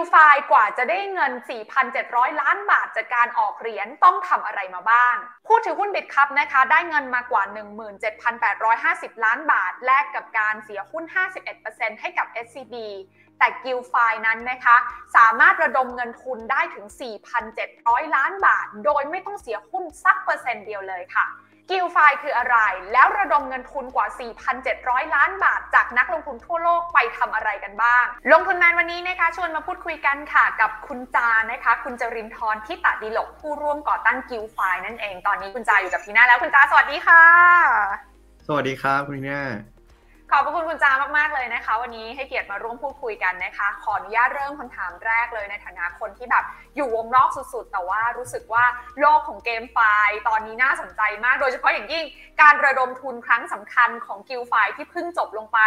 GuildFi กว่าจะได้เงิน 4,700 ล้านบาทจากการออกเหรียญต้องทำอะไรมาบ้างผู้ถือหุ้นบิตคัพนะคะได้เงินมากว่า 17,850 ล้านบาทแลกกับการเสียหุ้น 51% ให้กับ SCB แต่ GuildFi นั้นนะคะสามารถระดมเงินทุนได้ถึง 4,700 ล้านบาทโดยไม่ต้องเสียหุ้นสักเปอร์เซ็นต์เดียวเลยค่ะGuildFi คืออะไรแล้วระดมเงินทุนกว่า 4,700 ล้านบาทจากนักลงทุนทั่วโลกไปทำอะไรกันบ้างลงทุนแมนวันนี้นะคะชวนมาพูดคุยกันค่ะกับคุณจานะคะคุณจรินทร์ทิตะดิลกผู้ร่วมก่อตั้ง GuildFi นั่นเองตอนนี้คุณจาอยู่กับทีน่าแล้วคุณจาสวัสดีค่ะสวัสดีครับคุณทีน่าขอบคุณคุณจามากๆเลยนะคะวันนี้ให้เกียรติมาร่วมพูดคุยกันนะคะขออนุญาตเริ่มคำถามแรกเลยในฐานะคนที่แบบอยู่วงนอกสุดๆแต่ว่ารู้สึกว่าโลกของเกมไฟตอนนี้น่าสนใจมากโดยเฉพาะอย่างยิ่งการระดมทุนครั้งสำคัญของGuildFiที่เพิ่งจบลงไป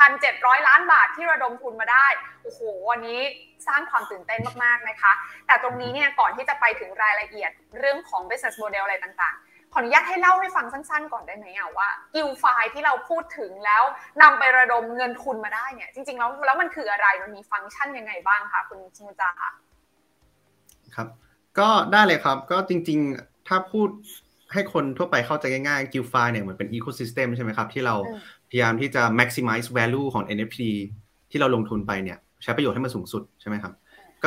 4,700 ล้านบาทที่ระดมทุนมาได้โอ้โหวันนี้สร้างความตื่นเต้นมากๆนะคะแต่ตรงนี้เนี่ยก่อนที่จะไปถึงรายละเอียดเรื่องของ business model อะไรต่างๆขออนุญาตให้เล่าให้ฟังสั้นๆก่อนได้ไหมอ่ะว่าGuildFiที่เราพูดถึงแล้วนำไประดมเงินทุนมาได้เนี่ยจริงๆแล้วมันคืออะไรมันมีฟังก์ชันยังไงบ้างคะคุณชูจาคะครับก็ได้เลยครับก็จริงๆถ้าพูดให้คนทั่วไปเข้าใจง่ายๆGuildFiเนี่ยเหมือนเป็น ecosystem ใช่ไหมครับที่เราพยายามที่จะ maximize value ของ NFT ที่เราลงทุนไปเนี่ยใช้ประโยชน์ให้มันสูงสุดใช่ไหมครับ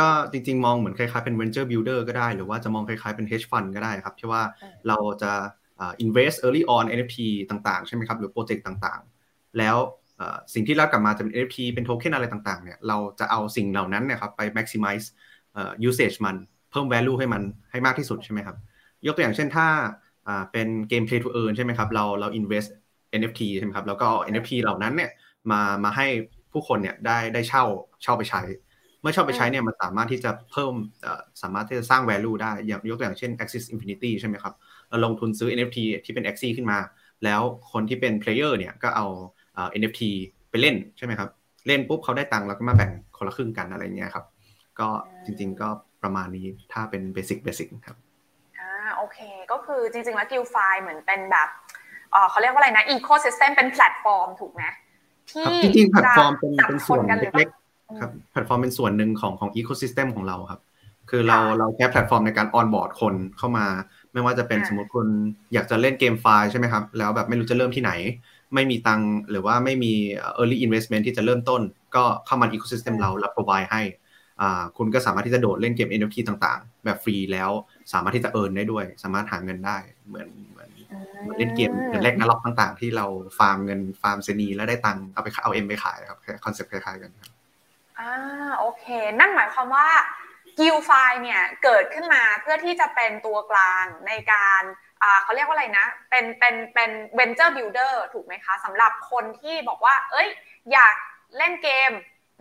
ก็จริงๆมองเหมือนคล้ายๆเป็น venture builder ก็ได้หรือว่าจะมองคล้ายๆเป็น hedge fund ก็ได้ครับที่ว่าเราจะinvest early on NFT ต่างๆใช่ไหมครับหรือโปรเจกต์ต่างๆแล้วสิ่งที่เรากลับมาจะเป็น NFT เป็นโทเค็นอะไรต่างๆเนี่ยเราจะเอาสิ่งเหล่านั้นเนี่ยครับไป maximize usage มันเพิ่ม value ให้มันให้มากที่สุดใช่ไหมครับยกตัวอย่างเช่นถ้าเป็นเกม Play to Earn ใช่ไหมครับเรา invest NFT ใช่ไหมครับแล้วก็ NFT เหล่านั้นเนี่ยมาให้ผู้คนเนี่ยได้เช่าไปใช้เมื่อชอบไปใช้เนี่ยมันสามารถที่จะเพิ่มสามารถที่จะสร้าง value ได้อย่างยกตัวอย่างเช่น Axie Infinity ใช่ไหมครับเราลงทุนซื้อ NFT ที่เป็น Axie ขึ้นมาแล้วคนที่เป็น player เนี่ยก็เอา NFT ไปเล่นใช่ไหมครับเล่นปุ๊บเขาได้ตังค์แล้วก็มาแบ่งคนละครึ่งกันอะไรเงี้ยครับก็จริงๆก็ประมาณนี้ถ้าเป็น basic ครับโอเคก็คือจริงๆแล้ว GuildFi เหมือนเป็นแบบเขาเรียกว่าอะไรนะ ecosystem เป็นแพลตฟอร์มถูกไหมที่จริงๆแพลตฟอร์มเป็นส่วนเล็กครับแพลตฟอร์มเป็นส่วนหนึ่งของอีโคซิสเต็มของเราครับคือเราใช้แพลตฟอร์มในการออนบอร์ดคนเข้ามาไม่ว่าจะเป็นสมมติคนอยากจะเล่นเกมไฟล์ใช่ไหมครับแล้วแบบไม่รู้จะเริ่มที่ไหนไม่มีตังค์หรือว่าไม่มี early investment ที่จะเริ่มต้นก็เข้ามาอีโคซิสเต็มเราprovide ให้คุณก็สามารถที่จะโดดเล่นเกม NFT ต่างๆแบบฟรีแล้วสามารถที่จะ earn ได้ด้วยสามารถหาเงินได้เหมือนเล่นเกมเหมือนแลกนาล็อกต่างๆที่เราฟาร์มเงินฟาร์มเซนีแล้วได้ตังค์เอาไปเอา M ไปขายครับคอนเซ็ปต์คล้ายๆกันครับโอเคนั่นหมายความว่า GuildFi เนี่ยเกิดขึ้นมาเพื่อที่จะเป็นตัวกลางในการเขาเรียกว่าอะไรนะเป็น Venture Builder ถูกไหมคะสำหรับคนที่บอกว่าเอ้ยอยากเล่นเกม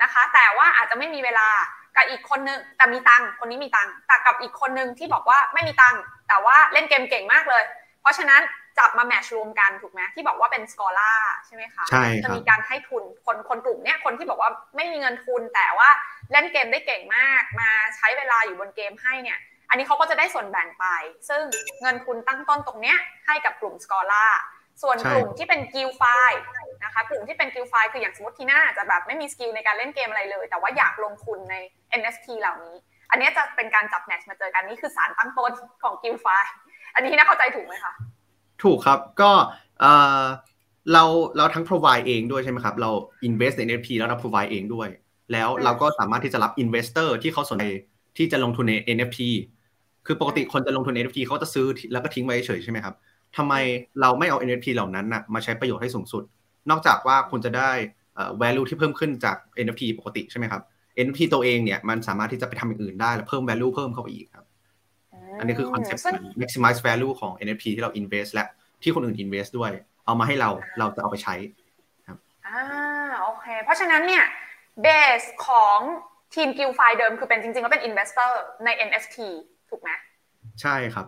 นะคะแต่ว่าอาจจะไม่มีเวลากับอีกคนนึงแต่มีตังค์คนนี้มีตังค์แต่กับอีกคนนึงที่บอกว่าไม่มีตังค์แต่ว่าเล่นเกมเก่งมากเลยเพราะฉะนั้นจับมาแมทช์รวมกันถูกไหมที่บอกว่าเป็นสกอล่าใช่ไหมคะใช่จะมีการให้ทุนคนกลุ่มเนี้ยคนที่บอกว่าไม่มีเงินทุนแต่ว่าเล่นเกมได้เก่งมากมาใช้เวลาอยู่บนเกมให้เนี่ยอันนี้เขาก็จะได้ส่วนแบ่งไปซึ่งเงินทุนตั้งต้นตรงเนี้ยให้กับกลุ่มสกอล่าส่วนกลุ่มที่เป็นGuildFiนะคะกลุ่มที่เป็นGuildFiคืออย่างสมมติที่น่าจะแบบไม่มีสกิลในการเล่นเกมอะไรเลยแต่ว่าอยากลงทุนใน NFT เหล่านี้อันนี้จะเป็นการจับแมทช์มาเจอกันนี่คือสารตั้งต้นของGuildFiอันนี้นะเข้าใจถูกไหมคะถูกครับก็เราทั้ง provide เองด้วยใช่ไหมครับเรา invest ใน NFT แล้วเรา provide เองด้วยแล้วเราก็สามารถที่จะรับ investor ที่เขาสนใจที่จะลงทุนใน NFT คือปกติคนจะลงทุนใน NFT เขาจะซื้อแล้วก็ทิ้งไว้เฉยใช่ไหมครับทำไมเราไม่เอา NFT เหล่านั้นนะมาใช้ประโยชน์ให้สูงสุดนอกจากว่าคุณจะได้ value ที่เพิ่มขึ้นจาก NFT ปกติใช่ไหมครับ NFT ตัวเองเนี่ยมันสามารถที่จะไปทำอย่างอื่นได้และเพิ่ม value เพิ่มเข้าไปอีกครับอันนี้คือคอนเซ็ปต์ maximize value ของ NFT ที่เรา invest และที่คนอื่น invest ด้วยเอามาให้เราจะเอาไปใช้ครับโอเคเพราะฉะนั้นเนี่ย base ของทีม GuildFi เดิมคือเป็นจริงๆก็เป็น investor ใน NFT ถูกไหมใช่ครับ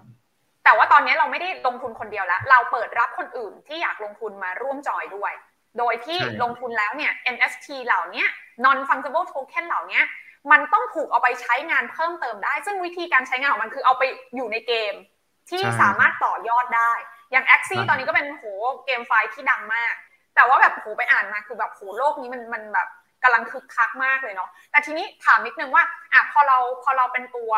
แต่ว่าตอนนี้เราไม่ได้ลงทุนคนเดียวแล้วเราเปิดรับคนอื่นที่อยากลงทุนมาร่วมจอยด้วยโดยที่ลงทุนแล้วเนี่ย NFT เหล่านี้ non fungible token เหล่านี้มันต้องถูกเอาไปใช้งานเพิ่มเติมได้ซึ่งวิธีการใช้งานของมันคือเอาไปอยู่ในเกมที่สามารถต่อยอดได้อย่าง Axie ตอนนี้ก็เป็นเกมไฟที่ดังมากแต่ว่าแบบไปอ่านมาคือแบบโลกนี้มันแบบ กำลังคึกคักมากเลยเนาะแต่ทีนี้ถามนิดนึงว่าอ่ะพอเราเป็นตัว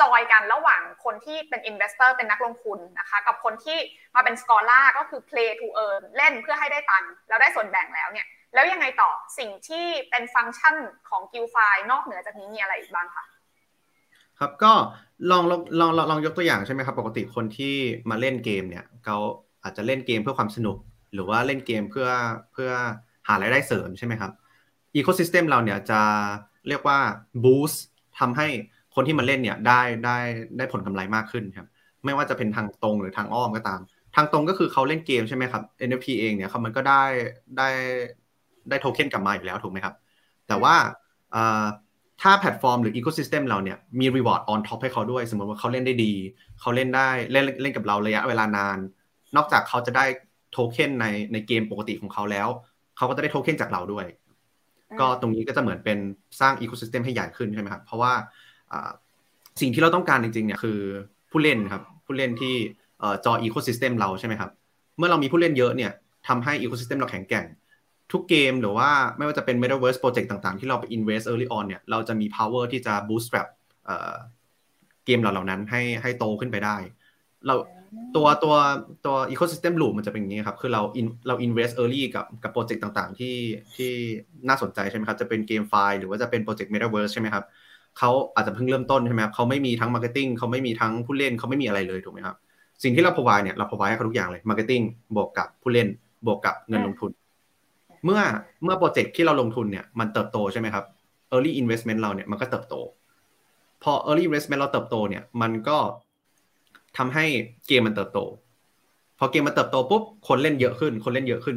จอยกันระหว่างคนที่เป็น investor เป็นนักลงทุนนะคะกับคนที่มาเป็น scholar ก็คือ play to earn เล่นเพื่อให้ได้ตังค์แล้วได้ส่วนแบ่งแล้วเนี่ยแล้วยังไงต่อสิ่งที่เป็นฟังก์ชันของ GuildFi นอกเหนือจากนี้มีอะไรอีกบ้างคะครับก็ลองยกตัวอย่างใช่ไหมครับปกติคนที่มาเล่นเกมเนี่ยเขาอาจจะเล่นเกมเพื่อความสนุกหรือว่าเล่นเกมเพื่อหารายได้เสริมใช่ไหมครับอีโคซิสเต็มเราเนี่ยจะเรียกว่าบูสต์ทำให้คนที่มาเล่นเนี่ยได้ผลกำไรมากขึ้นครับไม่ว่าจะเป็นทางตรงหรือทางอ้อมก็ตามทางตรงก็คือเขาเล่นเกมใช่ไหมครับ NFT เองเนี่ยมันก็ได้โทเค็นกลับมาอยู่แล้วถูกไหมครับแต่ว่าถ้าแพลตฟอร์มหรืออีโคซิสเต็มเราเนี่ยมีรีวอร์ดออนท็อปให้เขาด้วยสมมติว่าเขาเล่นได้ดีเขาเล่นกับเราระยะเวลานานนอกจากเขาจะได้โทเค็นในเกมปกติของเขาแล้วเขาก็จะได้โทเค็นจากเราด้วยก็ตรงนี้ก็จะเหมือนเป็นสร้างอีโคซิสเต็มให้ใหญ่ขึ้นใช่ไหมครับเพราะว่าสิ่งที่เราต้องการจริงๆเนี่ยคือผู้เล่นครับผู้เล่นที่จออีโคซิสเต็มเราใช่ไหมครับเมื่อเรามีผู้เล่นเยอะเนี่ยทำให้อีโคซิสเต็มเราแข็งแกร่งทุกเกมหรือว่าไม่ว่าจะเป็น Metaverse Project ต่างๆที่เราไป Invest Early On เนี่ยเราจะมี power ที่จะ bootstrap เกมเหล่านั้นให้โตขึ้นไปได้เราตัว ecosystem loop มันจะเป็นอย่างนี้ครับคือเรา invest early กับโปรเจกต์ต่างๆที่น่าสนใจใช่ไหมครับจะเป็นเกมไฟล์หรือว่าจะเป็นโปรเจกต์ Metaverse ใช่ไหมครับเขาอาจจะเพิ่งเริ่มต้นใช่ไหมครับเขาไม่มีทั้ง marketing เขาไม่มีทั้งผู้เล่นเขาไม่มีอะไรเลยถูกไหมครับสิ่งที่เรา provide เนี่ยเรา provide ให้เขาทุกอย่างเลย marketing บวกกับผู้เล่นบวกกับเงินลงทุนเมื่อโปรเจกต์ที่เราลงทุนเนี่ยมันเติบโตใช่ไหมครับ early investment เราเนี่ยมันก็เติบโตพอ early investment เราเติบโตเนี่ยมันก็ทำให้เกมมันเติบโตพอเกมมันเติบโตปุ๊บคนเล่นเยอะขึ้น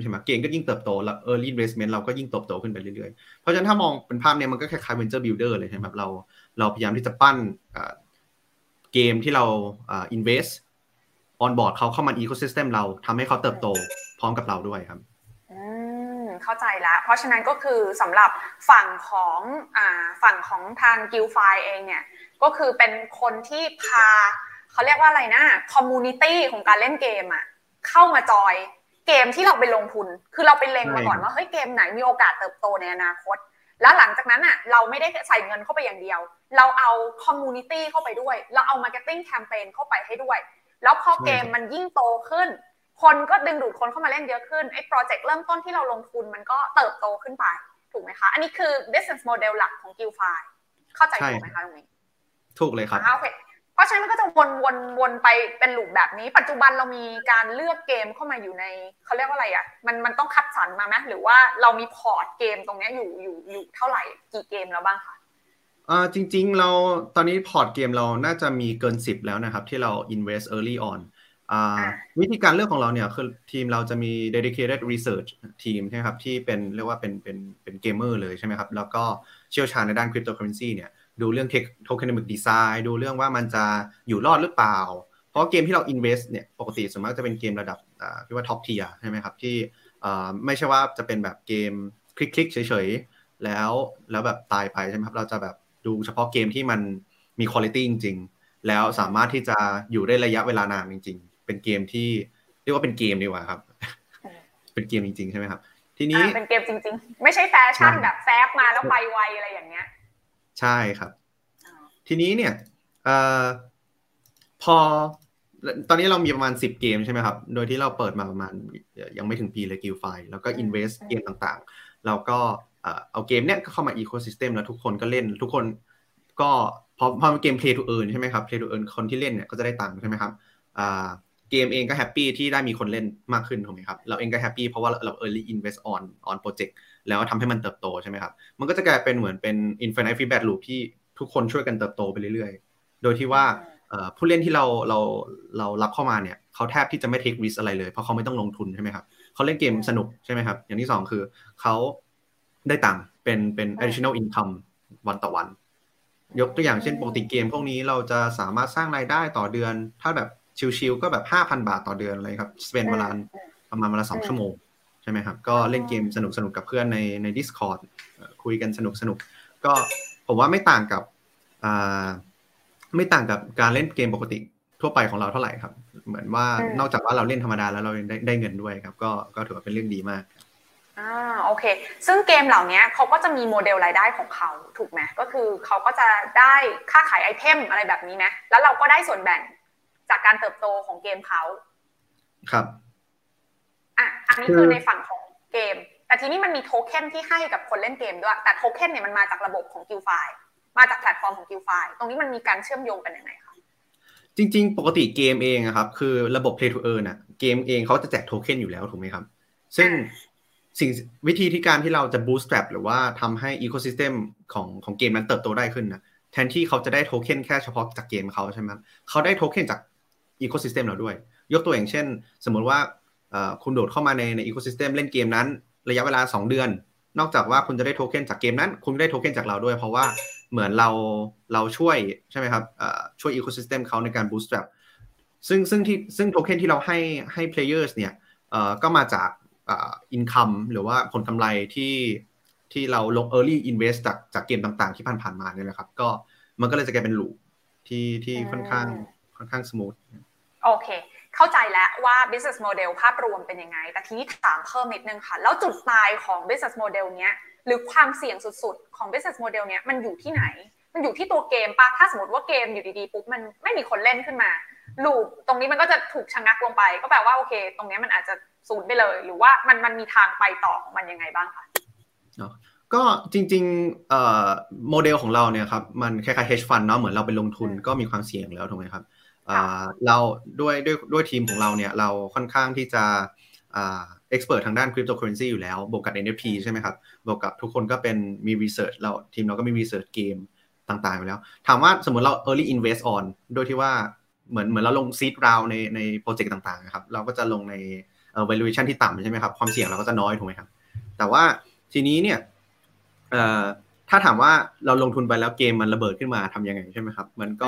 ใช่ไหมเกมก็ยิ่งเติบโตแล้ว early investment เราก็ยิ่งเติบโตขึ้นไปเรื่อยๆเพราะฉะนั้นถ้ามองเป็นภาพเนี่ยมันก็คล้ายๆ venture builder เลยใช่ไหมครับเราพยายามที่จะปั้นเกมที่เรา invest on board เขาเข้ามา ecosystem เราทำให้เขาเติบโตพร้อมกับเราด้วยครับเข้าใจแล้วเพราะฉะนั้นก็คือสำหรับฝั่งของทาง GuildFi เองเนี่ยก็คือเป็นคนที่พาเขาเรียกว่าอะไรนะคอมมูนิตี้ของการเล่นเกมอ่ะเข้ามาจอยเกมที่เราไปลงทุนคือเราไปเล็งมาก่อนว่าเฮ้ยเกมไหนมีโอกาสเติบโตในอนาคตแล้วหลังจากนั้นอ่ะเราไม่ได้ใส่เงินเข้าไปอย่างเดียวเราเอาคอมมูนิตี้เข้าไปด้วยเราเอามาร์เก็ตติ้งแคมเปญเข้าไปให้ด้วยแล้วพอเกมมันยิ่งโตขึ้นคนก็ดึงดูดคนเข้ามาเล่นเยอะขึ้นไอ้โปรเจกต์เริ่มต้นที่เราลงทุนมันก็เติบโตขึ้นไปถูกไหมคะอันนี้คือ business model หลักของ GuildFi เข้าใจถูกไหมคะตรงนี้ถูกเลยครับเพราะฉะนั้นมันก็จะวนไปเป็นลูปแบบนี้ปัจจุบันเรามีการเลือกเกมเข้ามาอยู่ในเขาเรียกว่าอะไรอ่ะมันต้องคัดสรรมาไหมหรือว่าเรามีพอร์ตเกมตรงนี้อยู่เท่าไหร่กี่เกมแล้วบ้างคะจริงๆเราตอนนี้พอร์ตเกมเราน่าจะมีเกิน10แล้วนะครับที่เรา invest early onวิธีการเลือกของเราเนี่ยคือทีมเราจะมี dedicated research ทีมใช่ไหมครับที่เป็นเรียกว่าเป็นเกมเมอร์เลยใช่ไหมครับแล้วก็เชี่ยวชาญในด้าน cryptocurrency เนี่ยดูเรื่องtokenomic design ดูเรื่องว่ามันจะอยู่รอดหรือเปล่าเพราะเกมที่เรา invest เนี่ยปกติส่วนมากจะเป็นเกมระดับที่ว่า top tier ใช่ไหมครับที่ไม่ใช่ว่าจะเป็นแบบเกมคลิกเฉยๆแล้วแบบตายไปใช่ไหมครับเราจะแบบดูเฉพาะเกมที่มันมี quality จริงๆแล้วสามารถที่จะอยู่ได้ระยะเวลานานจริงๆเป็นเกมที่เรียกว่าเป็นเกมดีกว่าครับเป็นเกมจริงๆใช่ไหมครับทีนี้เป็นเกมจริงๆไม่ใช่แฟชั่นแบบแฟบมาแล้วไปไวอะไรอย่างเงี้ยใช่ครับทีนี้เนี่ยพอตอนนี้เรามีประมาณ10เกมใช่ไหมครับโดยที่เราเปิดมาประมาณยังไม่ถึงปีเลย GuildFi แล้วก็ invest เกมต่างๆแล้วก็เอาเกมเนี่ยก็เข้ามา ecosystem แล้วทุกคนก็เล่นทุกคนก็พอเกม play to earn ใช่ไหมครับ play to earn คนที่เล่นเนี่ยก็จะได้ตังค์ใช่ไหมครับเกมเองก็แฮปปี้ที่ได้มีคนเล่นมากขึ้นถูกไหมครับเราเองก็แฮปปี้เพราะว่าเรา early invest on project แล้วทำให้มันเติบโตใช่ไหมครับมันก็จะกลายเป็นเหมือนเป็น infinite feedback loop ที่ทุกคนช่วยกันเติบโตไปเรื่อยๆโดยที่ว่าผู้เล่นที่เรารับเข้ามาเนี่ยเขาแทบที่จะไม่ take risk อะไรเลยเพราะเขาไม่ต้องลงทุนใช่ไหมครับเขาเล่นเกมสนุกใช่ไหมครับอย่างที่2คือเขาได้ตังค์เป็น additional income วันต่อวันยกตัวอย่างเช่นปกติเกมพวกนี้เราจะสามารถสร้างรายได้ต่อเดือนถ้าแบบชิลๆก็แบบ 5,000 บาทต่อเดือนอะไรครับ spend ประมาณ 2 ชั่วโมงใช่ไหมครับก็เล่นเกมสนุกๆกับเพื่อนใน Discord คุยกันสนุกๆก็ผมว่าไม่ต่างกับการเล่นเกมปกติทั่วไปของเราเท่าไหร่ครับเหมือนว่านอกจากว่าเราเล่นธรรมดาแล้วเราได้เงินด้วยครับก็ถือว่าเป็นเรื่องดีมาก โอเคซึ่งเกมเหล่านี้เขาก็จะมีโมเดลรายได้ของเขาถูกไหมก็คือเขาก็จะได้ค่าขายไอเทมอะไรแบบนี้นะแล้วเราก็ได้ส่วนแบ่งจากการเติบโตของเกมเขาครับอันนี้คือในฝั่งของเกมแต่ทีนี้มันมีโทเค็นที่ให้กับคนเล่นเกมด้วยแต่โทเค็นเนี่ยมันมาจากระบบของ GuildFi มาจากแพลตฟอร์มของ GuildFi ตรงนี้มันมีการเชื่อมโยงกันยังไงคะจริงๆปกติเกมเองครับคือระบบ Play to Earn เกมเองเขาจะแจกโทเค็นอยู่แล้วถูกไหมครับซึ่งสิ่งวิธีที่การที่เราจะ bootstrap หรือว่าทำให้ ecosystem ของเกมนั้นเติบโตได้ขึ้นนะแทนที่เขาจะได้โทเค็นแค่เฉพาะจากเกมเขาใช่ไหมเขาได้โทเค็นจาก ecosystem เราด้วยยกตัวอย่างเช่นสมมติว่าคุณโดดเข้ามาใน ecosystem เล่นเกมนั้นระยะเวลา2เดือนนอกจากว่าคุณจะได้โทเค็นจากเกมนั้นคุณได้โทเค็นจากเราด้วยเพราะว่าเหมือนเราช่วยใช่ไหมครับช่วย ecosystem เขาในการ bootstrap ซึ่งโทเค็นที่เราให้ players เนี่ยก็มาจากincome หรือว่าผลกำไรที่เราลง early invest จากเกมต่างๆที่ผ่านๆมาเนี่ยแหละครับก็มันก็เลยจะกลายเป็นลูปที่ค่อนข้าง smooth โอเคเข้าใจแล้วว่า business model ภาพรวมเป็นยังไงแต่ทีนี้ถามเพิ่มนิดนึงค่ะแล้วจุดตายของ business model เนี้ยหรือความเสี่ยงสุดๆของ business model เนี้ยมันอยู่ที่ไหนมันอยู่ที่ตัวเกมป่ะถ้าสมมติว่าเกมอยู่ดีๆปุ๊บมันไม่มีคนเล่นขึ้นมาลูปตรงนี้มันก็จะถูกชะงักลงไปก็แปลว่าโอเคตรงนี้มันอาจจะสูญไปเลยหรือว่ามันมีทางไปต่อของมันยังไงบ้างคะก็จริงๆโมเดลของเราเนี่ยครับมันคล้ายๆ hedge fund เนาะเหมือนเราไปลงทุนก็มีความเสี่ยงแล้วถูกไหมครับเราด้วยทีมของเราเนี่ยเราค่อนข้างที่จะexpert ทางด้าน cryptocurrency อยู่แล้วบวกกับ NFT ใช่ไหมครับบวกกับทุกคนก็เป็นมี research เราทีมเราก็มี research เกมต่างๆอยู่แล้วถามว่าสมมติเรา early invest on โดยที่ว่าเหมือนเราลง seed round ในโปรเจกต์ต่างๆนะครับเราก็จะลงในvaluation ที่ต่ำใช่ไหมครับความเสี่ยงเราก็จะน้อยถูกไหมครับแต่ว่าทีนี้เนี่ยถ้าถามว่าเราลงทุนไปแล้วเกมมันระเบิดขึ้นมาทำยังไงใช่ไหมครับมันก็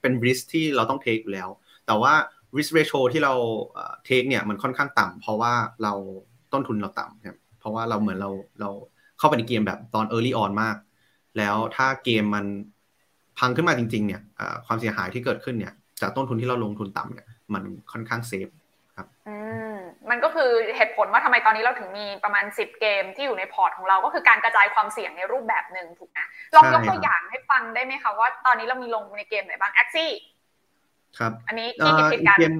เป็น risk ที่เราต้อง take อยู่แล้วแต่ว่า risk ratio ที่เรา take เนี่ยมันค่อนข้างต่ำเพราะว่าเราต้นทุนเราต่ำครับเพราะว่าเราเหมือนเราเข้าไปในเกมแบบตอน early on มากแล้วถ้าเกมมันพังขึ้นมาจริงๆเนี่ยความเสียหายที่เกิดขึ้นเนี่ยจากต้นทุนที่เราลงทุนต่ำเนี่ยมันค่อนข้างเซฟครับมันก็คือเหตุผลว่าทำไมตอนนี้เราถึงมีประมาณ10เกมที่อยู่ในพอร์ตของเราก็คือการกระจายความเสี่ยงในรูปแบบหนึ่งถูกนะลองยกตัวอย่างให้ฟังได้ไหมคะว่าตอนนี้เรามีลงในเกมไหนบ้าง Axie ครับอันนี้ที่ติดกัน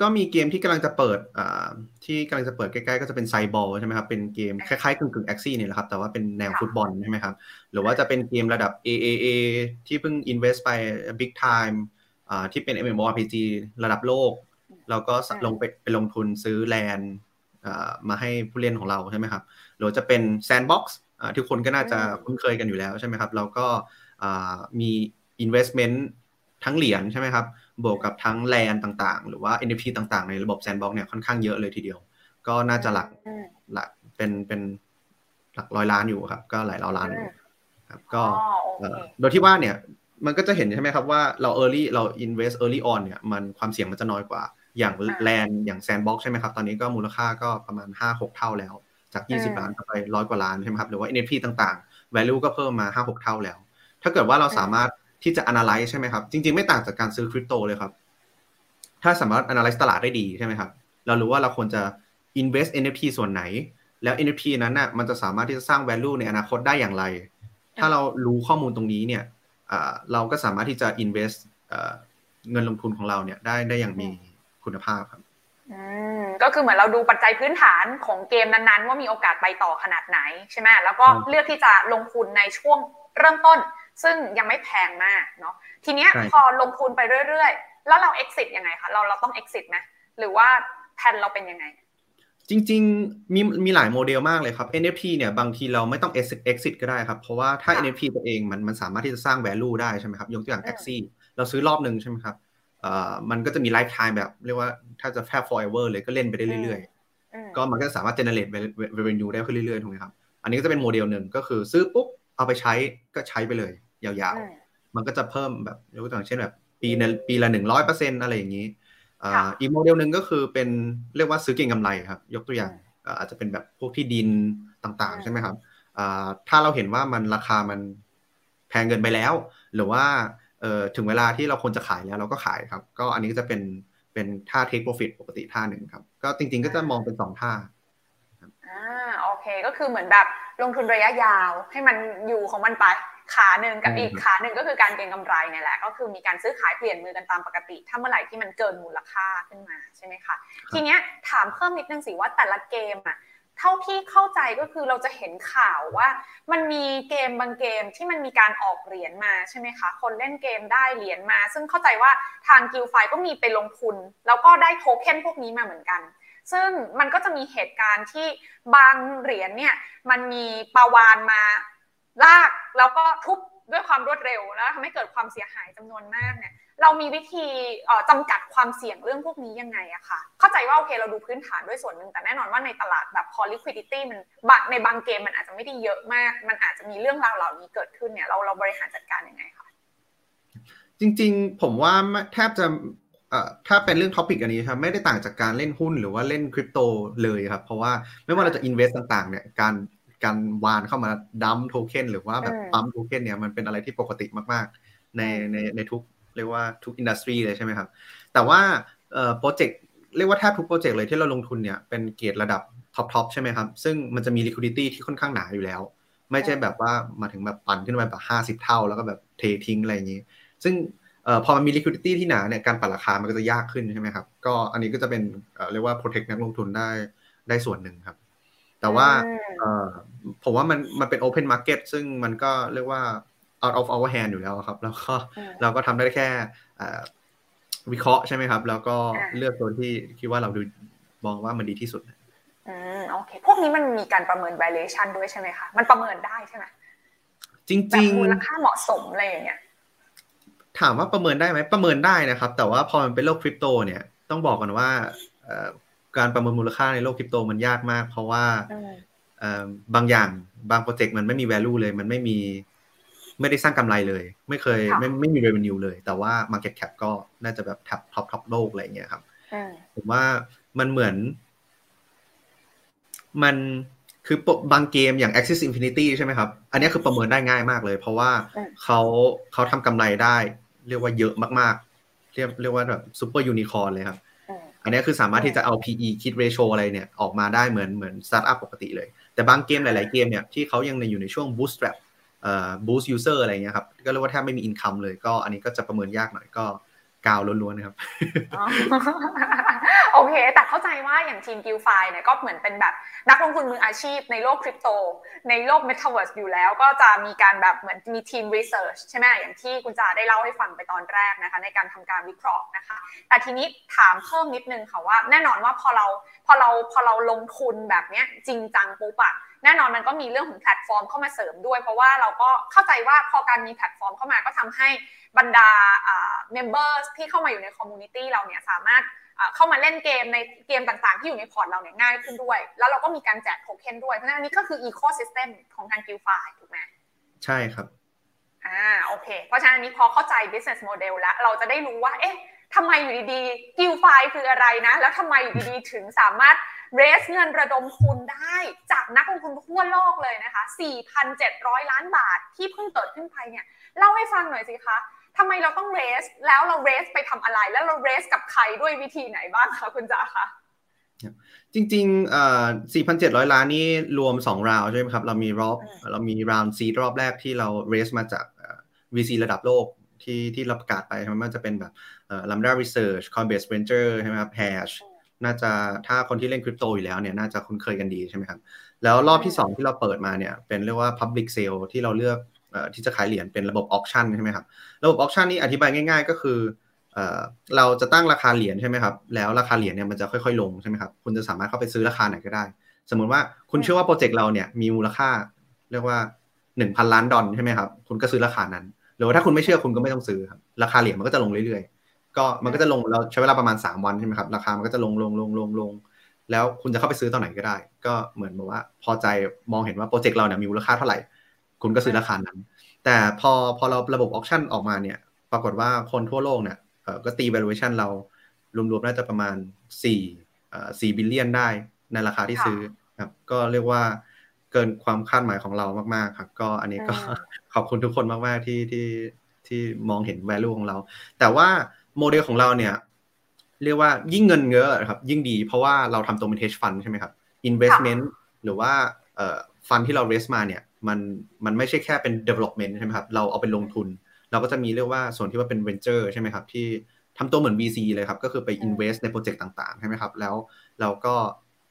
ก็มีเกมที่กำลังจะเปิดใกล้ๆก็จะเป็นไซบอลใช่ไหมครับเป็นเกมคล้ายๆกึ่งๆ Axie นี่แหละครับแต่ว่าเป็นแนวฟุตบอลใช่ไหมครับหรือว่าจะเป็นเกมระดับ AAA ที่เพิ่ง invest ไป Big Time ที่เป็น MMORPG ระดับโลกเราก็ลงไปลงทุนซื้อแลนด์มาให้ผู้เล่นของเราใช่ไหมครับหรือจะเป็น Sandbox ทุกคนก็น่าจะคุ้นเคยกันอยู่แล้วใช่ไหมครับเราก็มี investment ทั้งเหรียญใช่ไหมครับบวกกับทั้งแลนด์ต่างๆหรือว่า NFT ต่างๆในระบบ Sandbox เนี่ยค่อนข้างเยอะเลยทีเดียวก็น่าจะหลักเป็นหลักร้อยล้านอยู่ครับก็หลายร้อยล้านครับก็โดยที่ว่าเนี่ยมันก็จะเห็นใช่ไหมครับว่าเรา early เรา invest early on เนี่ยมันความเสี่ยงมันจะน้อยกว่าอย่างแลนด์อย่าง Sandbox ใช่ไหมครับตอนนี้ก็มูลค่าก็ประมาณ 5-6 เท่าแล้วจาก20ล้านไป100กว่าล้านใช่ไหมครับหรือว่า NFT ต่างๆ value ก็เพิ่มมา 5-6 เท่าแล้วถ้าเกิดว่าเราสามารถที่จะ analyze ใช่ไหมครับจริงๆไม่ต่างจากการซื้อคริปโตเลยครับถ้าสามารถ analyze ตลาดได้ดีใช่ไหมครับเรารู้ว่าเราควรจะ invest NFT ส่วนไหนแล้ว NFT นั้นน่ะมันจะสามารถที่จะสร้าง value ในอนาคตได้อย่างไรถ้าเรารู้ข้อมูลตรงนี้เนี่ยเราก็สามารถที่จะ invest เงินลงทุนของเราเนี่ยได้อย่างมีคุณภาพครับก็คือเหมือนเราดูปัจจัยพื้นฐานของเกมนั้นๆว่ามีโอกาสไปต่อขนาดไหนใช่ไหมแล้วก็เลือกที่จะลงทุนในช่วงเริ่มต้นซึ่งยังไม่แพงมากเนาะทีเนี้ยพอลงทุนไปเรื่อยๆแล้วเรา exit ยังไงคะเราต้อง exit ไหมหรือว่าแผนเราเป็นยังไงจริงๆมีหลายโมเดลมากเลยครับ NFT เนี่ยบางทีเราไม่ต้อง exit ก็ได้ครับเพราะว่าถ้า NFT ตัวเองมันสามารถที่จะสร้าง value ได้ใช่ไหมครับยกตัวอย่าง Axie เราซื้อรอบนึงใช่ไหมครับมันก็จะมี lifetime แบบเรียกว่าถ้าจะแฟร์ forever เลยก็เล่นไปได้เรื่อยๆก็มันก็สามารถ generate revenue ได้ขึ้นเรื่อยๆถูกไหมครับอันนี้ก็จะเป็นโมเดลหนึ่งก็คือซื้อปุ๊บเอาไปใช้ก็ใช้ไปเลยยาวๆมันก็จะเพิ่มแบบยกตัวอย่างเช่นแบบปีละ 100% อะไรอย่างนี้อีกโมเดลหนึ่งก็คือเป็นเรียกว่าซื้อเก่งกำไรครับยกตัวอย่างอาจจะเป็นแบบพวกที่ดินต่างๆใช่ไหมครับถ้าเราเห็นว่ามันราคามันแพงเกินไปแล้วหรือว่าถึงเวลาที่เราควรจะขายแล้วเราก็ขายครับก็อันนี้ก็จะเป็นท่า take profit ปกติท่าหนึ่งครับก็จริงๆก็จะมองเป็น2ท่า โอเคก็คือเหมือนแบบลงทุนระยะยาวให้มันอยู่ของมันไปขาหนึ่งกับอีกขาหนึ่งก็คือการเก็งกำไรเนี่ยแหละก็คือมีการซื้อขายเปลี่ยนมือกันตามปกติถ้าเมื่อไหร่ที่มันเกินมูลค่าขึ้นมาใช่ไหมคะทีเนี้ยถามเพิ่มนิดนึงสิว่าแต่ละเกมอ่ะเท่าที่เข้าใจก็คือเราจะเห็นข่าวว่ามันมีเกมบางเกมที่มันมีการออกเหรียญมาใช่ไหมคะคนเล่นเกมได้เหรียญมาซึ่งเข้าใจว่าทางGuildFiก็มีไปลงทุนแล้วก็ได้โทเค็นพวกนี้มาเหมือนกันซึ่งมันก็จะมีเหตุการณ์ที่บางเหรียญเนี่ยมันมีปลาวาฬมาลากแล้วก็ทุบด้วยความรวดเร็วแล้วทำให้เกิดความเสียหายจำนวนมากเนี่ยเรามีวิธีจำกัดความเสี่ยงเรื่องพวกนี้ยังไงอะค่ะเข้าใจว่าโอเคเราดูพื้นฐานด้วยส่วนหนึ่งแต่แน่นอนว่าในตลาดแบบพอ liquidity มันในบางเกมมันอาจจะไม่ได้เยอะมากมันอาจจะมีเรื่องราวเหล่านี้เกิดขึ้นเนี่ยเราบริหารจัดการยังไงคะจริงๆผมว่าแทบจะถ้าเป็นเรื่องท็อปิกอันนี้ครับไม่ได้ต่างจากการเล่นหุ้นหรือว่าเล่นคริปโตเลยครับเพราะว่าไม่ว่าเราจะ invest ต่างๆเนี่ยการวานเข้ามาดัมโทเค็นหรือว่าแบบปั๊มโทเค็นเนี่ยมันเป็นอะไรที่ปกติมากๆในทุกเรียกว่าทุกอินดัสทรีเลยใช่ไหมครับแต่ว่าโปรเจกต์เรียกว่าแทบทุกโปรเจกต์เลยที่เราลงทุนเนี่ยเป็นเกรดระดับท็อปใช่ไหมครับซึ่งมันจะมี liquidity ที่ค่อนข้างหนาอยู่แล้วไม่ใช่แบบว่ามาถึงแบบปั่นขึ้นไปแบบ50เท่าแล้วก็แบบเททิ้งอะไรอย่างนี้ซึ่งพอมันมี liquidity ที่หนาเนี่ยการปรับราคามันก็จะยากขึ้นใช่ไหมครับก็อันนี้ก็จะเป็นเรียกว่า protect นักลงทุนได้ส่วนหนึ่งครับแต่ว่าผมว่ามันเป็น open market ซึ่งมันก็เรียกว่า out of our hand อยู่แล้วครับแล้วก็เราก็ทำได้แค่วิเคราะห์ใช่ไหมครับแล้วก็เลือกตัวที่คิดว่าเราดูมองว่ามันดีที่สุดโอเคพวกนี้มันมีการประเมิน valuation ด้วยใช่ไหมคะมันประเมินได้ใช่ไหมจริงๆมูลค่าเหมาะสมอะไรอย่างเงี้ยถามว่าประเมินได้ไหมประเมินได้นะครับแต่ว่าพอมันเป็นโลกคริปโตเนี่ยต้องบอกกันว่าการประเมินมูลค่าในโลกคริปโตมันยากมากเพราะว่าบางอย่างบางโปรเจกต์มันไม่มี value เลยมันไม่ได้สร้างกำไรเลยไม่เคยไม่มี revenue เลยแต่ว่า market cap ก็น่าจะแบบท็อปโลกอะไรอย่างเงี้ยครับผมว่ามันเหมือนมันคือบางเกมอย่าง Axie Infinity ใช่ไหมครับอันนี้คือประเมินได้ง่ายมากเลยเพราะว่าเขาทำกำไรได้เรียกว่าเยอะมากๆเรียกว่าแบบซุปเปอร์ยูนิคอร์นเลยครับอันนี้คือสามารถที่จะเอา PE คิด ratio อะไรเนี่ยออกมาได้เหมือนสตาร์ทอัพปกติเลยแต่บางเกมหลายๆเกมเนี่ยที่เขายังอยู่ในช่วง bootstrap boost user อะไรเงี้ยครับก็เรียกว่าแทบไม่มี income เลยก็อันนี้ก็จะประเมินยากหน่อยก็กาวล้วนๆนะครับโอเคแต่เข้าใจว่าอย่างทีม GuildFi เนี่ยก็เหมือนเป็นแบบนักลงทุนมืออาชีพในโลกคริปโตในโลก Metaverse อยู่แล้วก็จะมีการแบบเหมือนมีทีม Research ใช่ไหมอย่างที่คุณจาได้เล่าให้ฟังไปตอนแรกนะคะในการทำการวิเคราะห์นะคะแต่ทีนี้ถามเพิ่มนิดนึงค่ะว่าแน่นอนว่าพอเราลงทุนแบบเนี้ยจริงจังปุ๊บอะแน่นอนมันก็มีเรื่องของแพลตฟอร์มเข้ามาเสริมด้วยเพราะว่าเราก็เข้าใจว่าพอการมีแพลตฟอร์มเข้ามาก็ทำให้บรรดาเมมเบอร์ที่เข้ามาอยู่ในคอมมูนิตี้เราเนี่ยสามารถเข้ามาเล่นเกมในเกมต่างๆที่อยู่ในพอร์ตเราเนี่ยง่ายขึ้นด้วยแล้วเราก็มีการแจกโทเค็นด้วยเพราะฉะนั้นอันนี้ก็คืออีโคซิสเต็มของทางGuildFiถูกไหมใช่ครับโอเคเพราะฉะนั้นอันนี้พอเข้าใจ business model แล้วเราจะได้รู้ว่าเอ๊ะทำไมอยู่ดีๆGuildFiคืออะไรนะแล้วทำไมอยู่ดีๆถึงสามารถraise เงินระดมทุนได้จากนักลงทุนทั่วโลกเลยนะคะ 4,700 ล้านบาทที่เพิ่งเกิดขึ้นไปเนี่ยเล่าให้ฟังหน่อยสิคะทำไมเราต้อง raise แล้วเรา raise ไปทำอะไรแล้วเรา raise กับใครด้วยวิธีไหนบ้างคะคุณจ๋าคะจริงๆ4,700 ล้านนี่รวม2ราวใช่ไหมครับเรามี round seed รอบแรกที่เรา raise มาจาก VC ระดับโลกที่เราประกาศไปมันจะเป็นแบบLambda Research Coinbase Venture ใช่ไหมครับ Hashน่าจะถ้าคนที่เล่นคริปโตอยู่แล้วเนี่ยน่าจะคุ้นเคยกันดีใช่ไหมครับแล้วรอบที่2ที่เราเปิดมาเนี่ยเป็นเรียกว่า public sale ที่เราเลือกที่จะขายเหรียญเป็นระบบ auction ใช่ไหมครับระบบ auction นี้อธิบายง่ายๆก็คือเราจะตั้งราคาเหรียญใช่ไหมครับแล้วราคาเหรียญเนี่ยมันจะค่อยๆลงใช่ไหมครับคุณจะสามารถเข้าไปซื้อราคาไหนก็ได้สมมติว่าคุณเชื่อว่าโปรเจกต์เราเนี่ยมีมูลค่าเรียกว่า 1,000 ล้านดอลใช่ไหมครับคุณก็ซื้อราคานั้นหรือถ้าคุณไม่เชื่อคุณก็ไม่ต้องซื้อครับราคาเหรียญมันก็จะลงเรื่อยก็มันก็จะลงเราใช้เวลาประมาณ3วันใช่ไหมครับราคามันก็จะลงแล้วคุณจะเข้าไปซื้อตอนไหนก็ได้ก็เหมือนแบบว่าพอใจมองเห็นว่าโปรเจกต์เราเนี่ยมีมูลค่าเท่าไหร่คุณก็ซื้อราคานั้นแต่พอเราระบบออคชั่นออกมาเนี่ยปรากฏว่าคนทั่วโลกเนี่ยก็ตี valuation เรารวมๆน่าจะประมาณ4 billion ได้ในราคาที่ซื้อครับก็เรียกว่าเกินความคาดหมายของเรามากๆครับก็อันนี้ก็ขอบคุณทุกคนมากๆที่มองเห็น value ของเราแต่ว่าโมเดลของเราเนี่ยเรียกว่ายิ่งเงินเยอะครับยิ่งดีเพราะว่าเราทำตัวเป็น hedge fund ใช่ไหมครับ investment หรือว่าฟันที่เราเรสมาเนี่ยมันไม่ใช่แค่เป็น development ใช่ไหมครับเราเอาไปลงทุนเราก็จะมีเรียกว่าส่วนที่ว่าเป็น venture ใช่ไหมครับที่ทำตัวเหมือน VC เลยครับก็คือไป invest ในโปรเจกต์ต่างๆใช่ไหมครับแล้วเราก็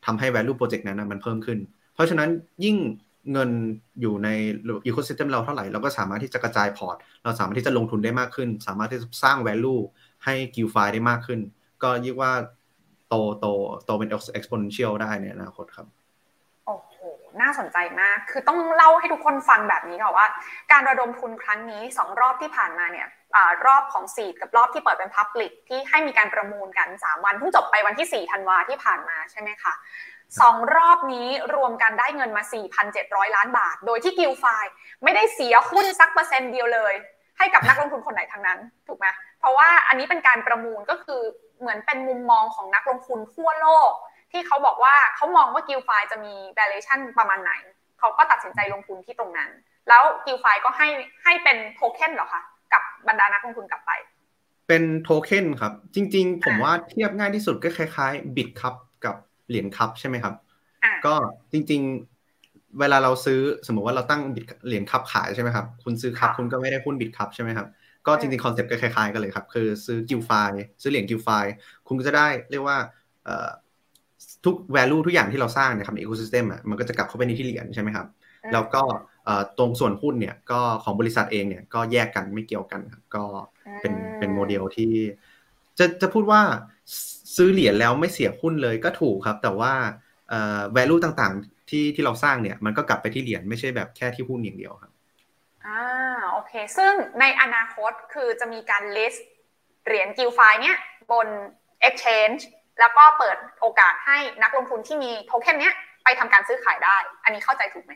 ทำให้ value โปรเจกต์นั้นมันเพิ่มขึ้นเพราะฉะนั้นยิ่งเงินอยู่ใน ecosystem เราเท่าไหร่เราก็สามารถที่จะกระจายพอร์ตเราสามารถที่จะลงทุนได้มากขึ้นสามารถที่จะสร้าง value ให้ GuildFi ได้มากขึ้นก็เรียกว่าโตเป็น exponential ได้ในอนาคตครับโอ้โหน่าสนใจมากคือต้องเล่าให้ทุกคนฟังแบบนี้ค่ะว่าการระดมทุนครั้งนี้2รอบที่ผ่านมาเนี่ยรอบของซีดกับรอบที่เปิดเป็น Public ที่ให้มีการประมูลกัน3วันเพิ่งจบไปวันที่4ธันวาที่ผ่านมาใช่ไหมคะ2รอบนี้รวมกันได้เงินมา 4,700 ล้านบาทโดยที่ GuildFi ไม่ได้เสียหุ้นสักเปอร์เซ็นต์เดียวเลยให้กับนักลงทุนคนไหนทั้งนั้นถูกไหมเพราะว่าอันนี้เป็นการประมูลก็คือเหมือนเป็นมุมมองของนักลงทุนทั่วโลกที่เขาบอกว่าเขามองว่า GuildFi จะมี valuation ประมาณไหนเขาก็ตัดสินใจลงทุนที่ตรงนั้นแล้ว GuildFi ก็ให้เป็นโทเค็นเหรอคะกับบรรดานักลงทุนกลับไปเป็นโทเค็นครับจริงๆผมว่าเทียบง่ายที่สุดก็คล้ายๆ Bit ครับกับเหรียญคัพใช่ไหมครับก็จริงๆเวลาเราซื้อสมมติว่าเราตั้งเหรียญคัพขายใช่ไหมครับคุณซื้อคัพคุณก็ไม่ได้หุ้นบิตคัพใช่ไหมครับก็จริงๆคอนเซ็ปต์ก็คล้ายๆกันเลยครับคือซื้อ GuildFi ซื้อเหรียญ GuildFi คุณก็จะได้เรียกว่าทุก value ทุกอย่างที่เราสร้างนะครับใน ecosystem อ่ะมันก็จะกลับเข้าไปในที่เหรียญใช่ไหมครับแล้วก็ตรงส่วนหุ้นเนี่ยก็ของบริษัทเองเนี่ยก็แยกกันไม่เกี่ยวกันครับก็เป็นโมเดลที่จะพูดว่าซื้อเหรียญแล้วไม่เสียหุ้นเลยก็ถูกครับแต่ว่าvalue ต่างๆที่เราสร้างเนี่ยมันก็กลับไปที่เหรียญไม่ใช่แบบแค่ที่หุ้นอย่างเดียวครับโอเคซึ่งในอนาคตคือจะมีการ list เหรียญ GuildFi เนี่ยบน exchange แล้วก็เปิดโอกาสให้นักลงทุนที่มีโทเค็นเนี้ยไปทำการซื้อขายได้อันนี้เข้าใจถูกไหม